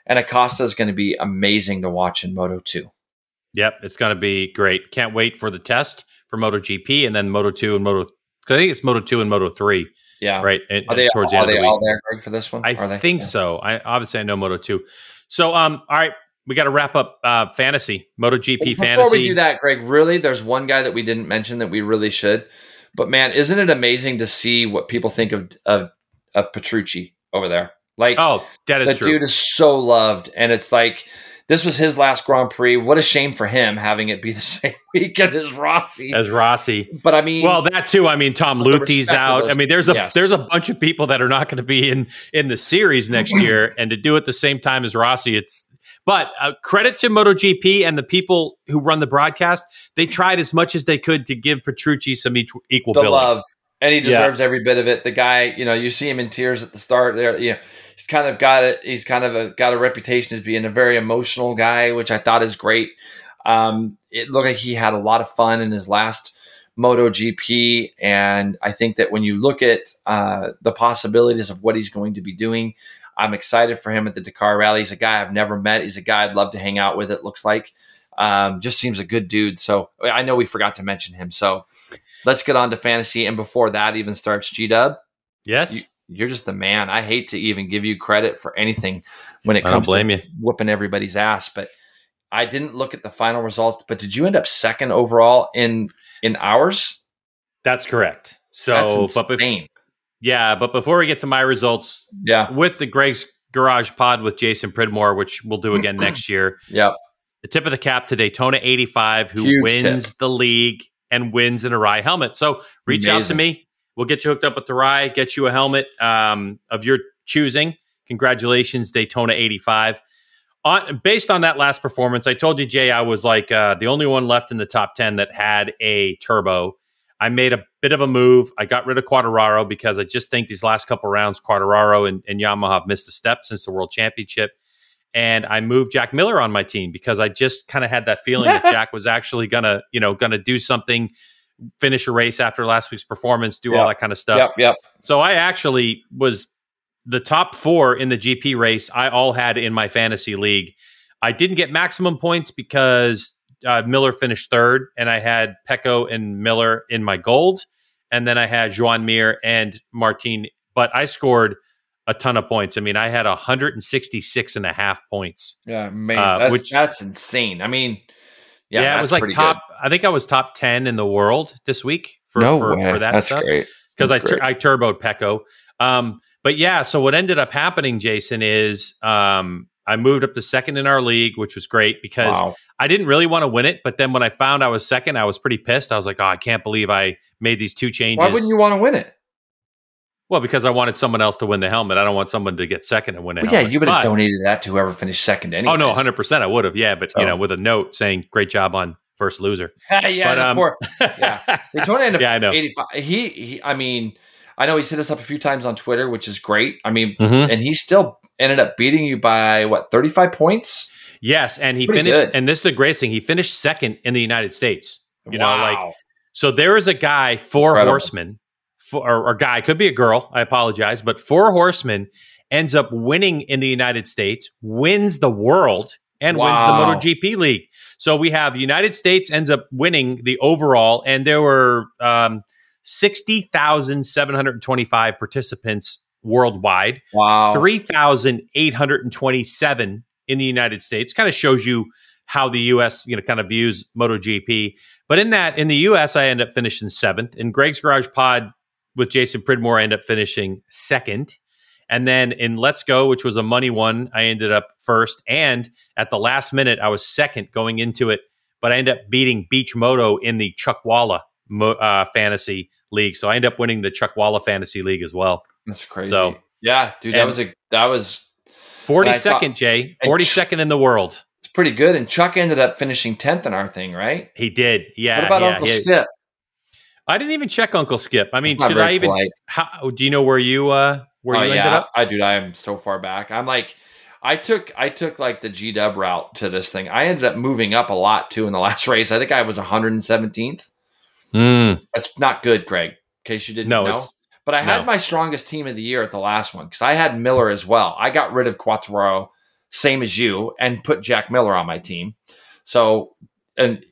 And Acosta is going to be amazing to watch in Moto two. Yep, it's going to be great. Can't wait for the test for MotoGP and then Moto two and Moto... I think it's Moto two and Moto three. Yeah. Right? And, are they, towards the end are they all there, Greg, for this one? I are they? think yeah. so. I Obviously, I know Moto two. So, um, all right. We got to wrap up uh, fantasy, MotoGP Before fantasy. Before we do that, Greg, really, there's one guy that we didn't mention that we really should. But man, isn't it amazing to see what people think of of, of Petrucci over there? Like, oh, that is the true. Dude is so loved, and it's like this was his last Grand Prix. What a shame for him having it be the same weekend as Rossi. As Rossi, but I mean, well, that too. I mean, Tom Luthi's out. Those, I mean, there's a yes. there's a bunch of people that are not going to be in in the series next year, and to do it the same time as Rossi, it's. But uh, credit to MotoGP and the people who run the broadcast. They tried as much as they could to give Petrucci some equal the billing. Love. And he deserves yeah. every bit of it. The guy, you know, you see him in tears at the start there. You know, he's kind of got it. He's kind of a, got a reputation as being a very emotional guy, which I thought is great. Um, it looked like he had a lot of fun in his last MotoGP. And I think that when you look at uh, the possibilities of what he's going to be doing, I'm excited for him at the Dakar Rally. He's a guy I've never met. He's a guy I'd love to hang out with, it looks like. Um, just seems a good dude. So I know we forgot to mention him. So let's get on to fantasy. And before that even starts, G-Dub. Yes. You, you're just the man. I hate to even give you credit for anything when it comes blame to you. whooping everybody's ass. But I didn't look at the final results. But did you end up second overall in, in ours? That's correct. So, That's insane. But if- Yeah, but before we get to my results, yeah. with the Greg's Garage Pod with Jason Pridmore, which we'll do again next year. Yep. The tip of the cap to Daytona eighty-five, who Huge wins tip. the league and wins an Arai helmet. So reach Amazing. out to me. We'll get you hooked up with Arai, get you a helmet um, of your choosing. Congratulations, Daytona eighty-five. On based on that last performance, I told you, Jay, I was like uh, the only one left in the top ten that had a turbo. I made a bit of a move. I got rid of Quartararo because I just think these last couple rounds, Quartararo and, and Yamaha have missed a step since the World Championship. And I moved Jack Miller on my team because I just kind of had that feeling that Jack was actually gonna, you know, gonna do something, finish a race after last week's performance, do yep. all that kind of stuff. Yep, yep. So I actually was the top four in the G P race. I all had in my fantasy league. I didn't get maximum points because Uh, Miller finished third, and I had Pecco and Miller in my gold, and then I had Juan Mir and Martin, but I scored a ton of points. I mean, I had one hundred sixty-six and a half points. Yeah, man, uh, that's, which, that's insane. I mean, yeah, yeah it was like top, good. I think I was top ten in the world this week for, no for, for that that's stuff. Great. because I tur- I turboed Pecco. Um, but yeah, so what ended up happening, Jason, is um, I moved up to second in our league, which was great because wow. I didn't really want to win it. But then when I found I was second, I was pretty pissed. I was like, oh, I can't believe I made these two changes. Why wouldn't you want to win it? Well, because I wanted someone else to win the helmet. I don't want someone to get second and win it. Well, yeah, you would have donated that to whoever finished second anyway. Oh, no, one hundred percent I would have. Yeah, but, oh. you know, with a note saying, great job on first loser. yeah, but, um, poor. yeah. They don't end up yeah, I know. eighty-five He, he, I mean, I know he's hit us up a few times on Twitter, which is great. I mean, mm-hmm. and he still ended up beating you by, what, thirty-five points Yes, and he Pretty finished. Good. And this is the greatest thing. He finished second in the United States. You wow. know, like, so there is a guy, four Incredible. horsemen. Or a guy, could be a girl, I apologize, but Four Horsemen ends up winning in the United States, wins the world, and wow. wins the MotoGP League. So we have United States ends up winning the overall, and there were um, sixty thousand seven hundred twenty-five participants worldwide, wow. three thousand eight hundred twenty-seven in the United States. Kind of shows you how the U S, you know, kind of views MotoGP. But in that, in the U S, I end up finishing seventh. In Greg's Garage Pod, with Jason Pridmore, I ended up finishing second. And then in Let's Go, which was a money one, I ended up first. And at the last minute, I was second going into it. But I ended up beating Beach Moto in the Chuckwalla uh, Fantasy League. So I ended up winning the Chuckwalla Fantasy League as well. That's crazy. So yeah, dude, that was a that was forty-second, Jay. forty-second in the world. It's pretty good. And Chuck ended up finishing tenth in our thing, right? He did. Yeah. What about yeah, Uncle yeah. Skip? I didn't even check Uncle Skip. I mean, should I even? How, do you know where you uh, where oh, you yeah. ended up? I dude, I am so far back. I'm like, I took I took like the G Dub route to this thing. I ended up moving up a lot too in the last race. I think I was one hundred seventeenth Mm. That's not good, Greg. In case you didn't no, know, but I no. had my strongest team of the year at the last one because I had Miller as well. I got rid of Quartararo, same as you, and put Jack Miller on my team. So and.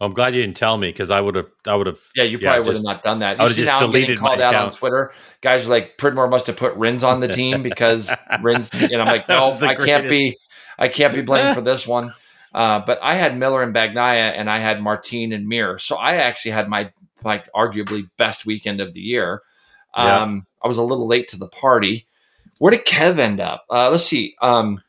I'm glad you didn't tell me because I would have, I would have. Yeah, you probably yeah, would have not done that. You I would have just deleted my account. Out on Twitter. Guys are like, Pridmore must have put Rins on the team because Rins, and I'm like, no, I greatest. can't be, I can't be blamed for this one. Uh, but I had Miller and Bagnaia, and I had Martin and Mir. So I actually had my like arguably best weekend of the year. Um, yeah. I was a little late to the party. Where did Kev end up? Uh, let's see. Um,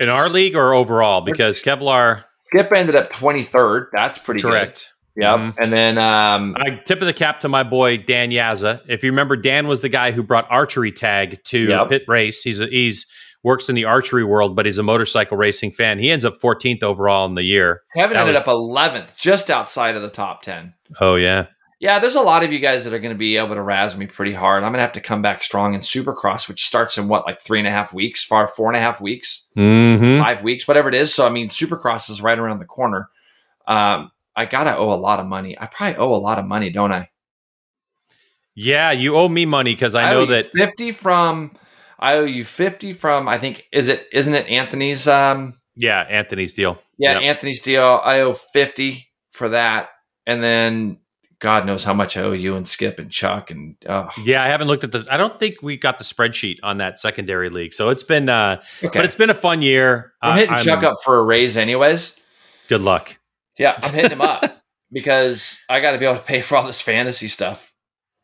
In our league or overall? Because Kevlar. Skip ended up twenty-third That's pretty correct. Good. Yep. Mm-hmm. And then um, I tip of the cap to my boy Dan Yazza. If you remember, Dan was the guy who brought archery tag to yep. Pit Race. He's a, he's works in the archery world, but he's a motorcycle racing fan. He ends up fourteenth overall in the year. Kevin that ended was, up eleventh, just outside of the top ten. Oh yeah, yeah. There's a lot of you guys that are going to be able to razz me pretty hard. I'm going to have to come back strong in Supercross, which starts in what, like three and a half weeks, far four and a half weeks. Mm-hmm. Five weeks, whatever it is. So, I mean, Supercross is right around the corner. Um, I got to owe a lot of money. I probably owe a lot of money, don't I? Yeah, you owe me money because I, I know that fifty from. I owe you fifty from. I think is it isn't it Anthony's? Um, yeah, Anthony's deal. Yeah, yep. Anthony's deal. I owe fifty for that, and then God knows how much I owe you and Skip and Chuck and uh. yeah, I haven't looked at the. I don't think we got the spreadsheet on that secondary league, so it's been. Uh, okay. But it's been a fun year. I'm hitting uh, I'm, Chuck up for a raise, anyways. Good luck. Yeah, I'm hitting him up because I got to be able to pay for all this fantasy stuff.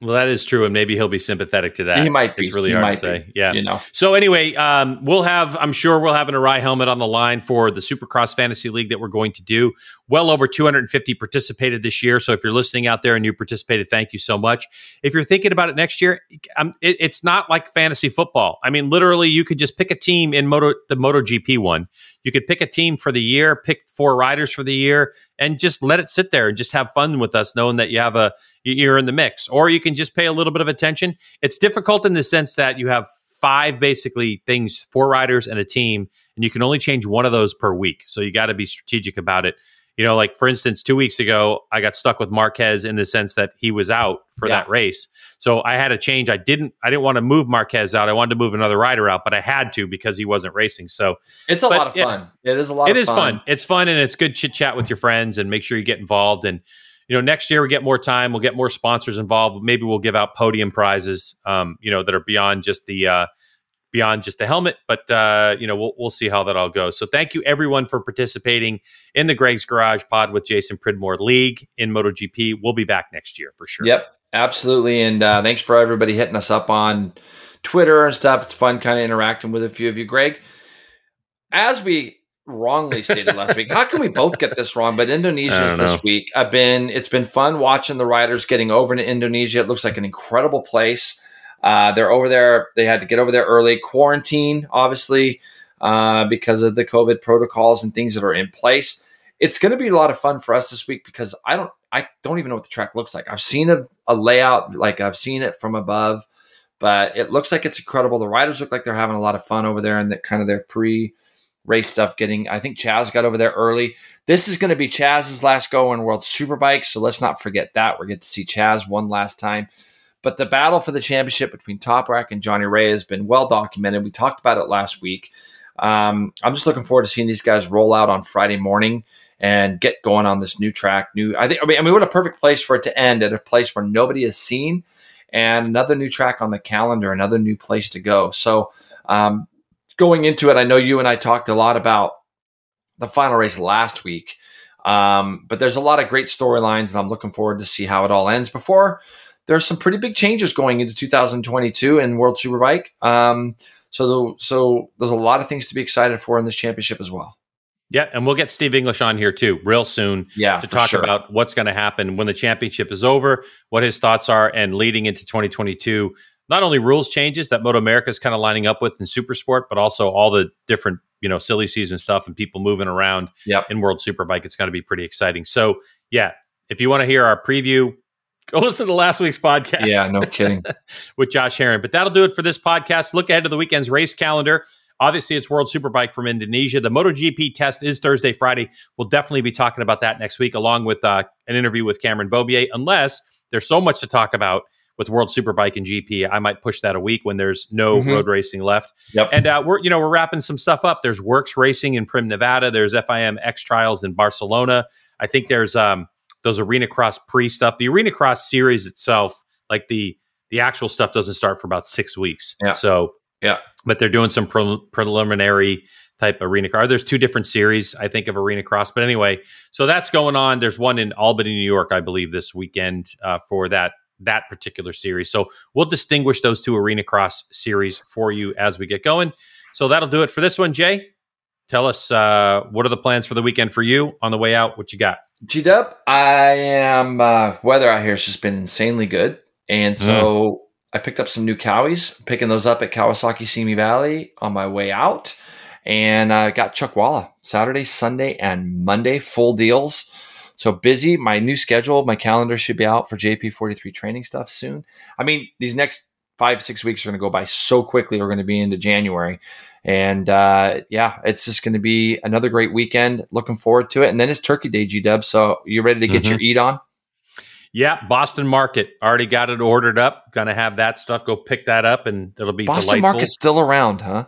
Well, that is true, and maybe he'll be sympathetic to that. He might be. It's really he hard to say. Be, yeah, you know. So anyway, um, we'll have. I'm sure we'll have an Arai helmet on the line for the Supercross Fantasy League that we're going to do. Well over two hundred fifty participated this year. So if you're listening out there and you participated, thank you so much. If you're thinking about it next year, um, it, it's not like fantasy football. I mean, literally, you could just pick a team in Moto, the MotoGP one. You could pick a team for the year, pick four riders for the year, and just let it sit there and just have fun with us, knowing that you have a you're in the mix. Or you can just pay a little bit of attention. It's difficult in the sense that you have five basically things, four riders and a team, and you can only change one of those per week. So you got to be strategic about it. You know, like, for instance, two weeks ago, I got stuck with Marquez in the sense that he was out for yeah. that race. So I had a change. I didn't I didn't want to move Marquez out. I wanted to move another rider out, but I had to because he wasn't racing. So it's a but, lot of fun. Yeah, it is a lot of fun. It is fun. It's fun, and it's good chit-chat with your friends, and make sure you get involved. And, you know, next year we get more time. We'll get more sponsors involved. Maybe we'll give out podium prizes, um, you know, that are beyond just the uh, beyond just the helmet, but uh, you know, we'll we'll see how that all goes. So thank you everyone for participating in the Greg's Garage Pod with Jason Pridmore League in MotoGP. We'll be back next year for sure. Yep. Absolutely. And uh, thanks for everybody hitting us up on Twitter and stuff. It's fun kind of interacting with a few of you. Greg, as we wrongly stated last week, how can we both get this wrong? But Indonesia's this week. I've been, it's been fun watching the riders getting over to Indonesia. It looks like an incredible place. Uh, they're over there. They had to get over there early. Quarantine, obviously, uh, because of the COVID protocols and things that are in place. It's going to be a lot of fun for us this week because I don't, I don't even know what the track looks like. I've seen a, a layout, like I've seen it from above, but it looks like it's incredible. The riders look like they're having a lot of fun over there and that kind of their pre-race stuff getting, I think Chaz got over there early. This is going to be Chaz's last go in World Superbike. So let's not forget that. We're going to see Chaz one last time, but the battle for the championship between Top Rack and Johnny Ray has been well documented. We talked about it last week. Um, I'm just looking forward to seeing these guys roll out on Friday morning and get going on this new track. New, I think. I mean, I mean, what a perfect place for it to end, at a place where nobody has seen, and another new track on the calendar, another new place to go. So um, going into it, I know you and I talked a lot about the final race last week, um, but there's a lot of great storylines, and I'm looking forward to see how it all ends. Before, there's some pretty big changes going into two thousand twenty-two in World Superbike. Um, so, the, so there's a lot of things to be excited for in this championship as well. Yeah, and we'll get Steve English on here too real soon yeah, to talk sure. about what's going to happen when the championship is over, what his thoughts are, and leading into twenty twenty-two, not only rules changes that Moto America is kind of lining up with in Supersport, but also all the different, you know, silly season stuff and people moving around yep. in World Superbike. It's going to be pretty exciting. So, yeah, if you want to hear our preview, go listen to last week's podcast. Yeah, no kidding. With Josh Herron. But that'll do it for this podcast. Look ahead to the weekend's race calendar. Obviously, it's World Superbike from Indonesia. The MotoGP test is Thursday, Friday. We'll definitely be talking about that next week, along with uh, an interview with Cameron Bobier, unless there's so much to talk about with World Superbike and G P. I might push that a week when there's no mm-hmm. road racing left. Yep. And uh, we're you know we're wrapping some stuff up. There's Works Racing in Prim, Nevada. There's F I M X Trials in Barcelona. I think there's um, those Arena Cross pre stuff. The Arena Cross series itself, like the the actual stuff, doesn't start for about six weeks. Yeah. So. Yeah, but they're doing some pre- preliminary type arena car. There's two different series, I think, of arena cross. But anyway, so that's going on. There's one in Albany, New York, I believe, this weekend uh, for that that particular series. So we'll distinguish those two arena cross series for you as we get going. So that'll do it for this one. Jay, tell us uh, what are the plans for the weekend for you on the way out? What you got? G-Dub, I am. Uh, weather out here has just been insanely good, and so. Mm. I picked up some new cowies, picking those up at Kawasaki Simi Valley on my way out. And I got Chuckwalla Saturday, Sunday, and Monday, full deals. So busy. My new schedule, my calendar should be out for J P forty-three training stuff soon. I mean, these next five, six weeks are going to go by so quickly. We're going to be into January. And uh, yeah, it's just going to be another great weekend. Looking forward to it. And then it's Turkey Day, G-Dub. So you ready to get mm-hmm. your eat on? Yeah, Boston Market. Already got it ordered up. Going to have that stuff. Go pick that up, and it'll be Boston delightful. Market's still around, huh?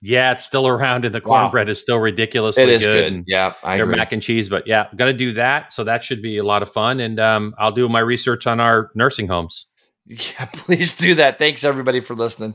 Yeah, it's still around, and the cornbread wow. is still ridiculously it is good. good. And yeah, I their agree. Mac and cheese, but yeah, going to do that. So that should be a lot of fun, and um, I'll do my research on our nursing homes. Yeah, please do that. Thanks, everybody, for listening.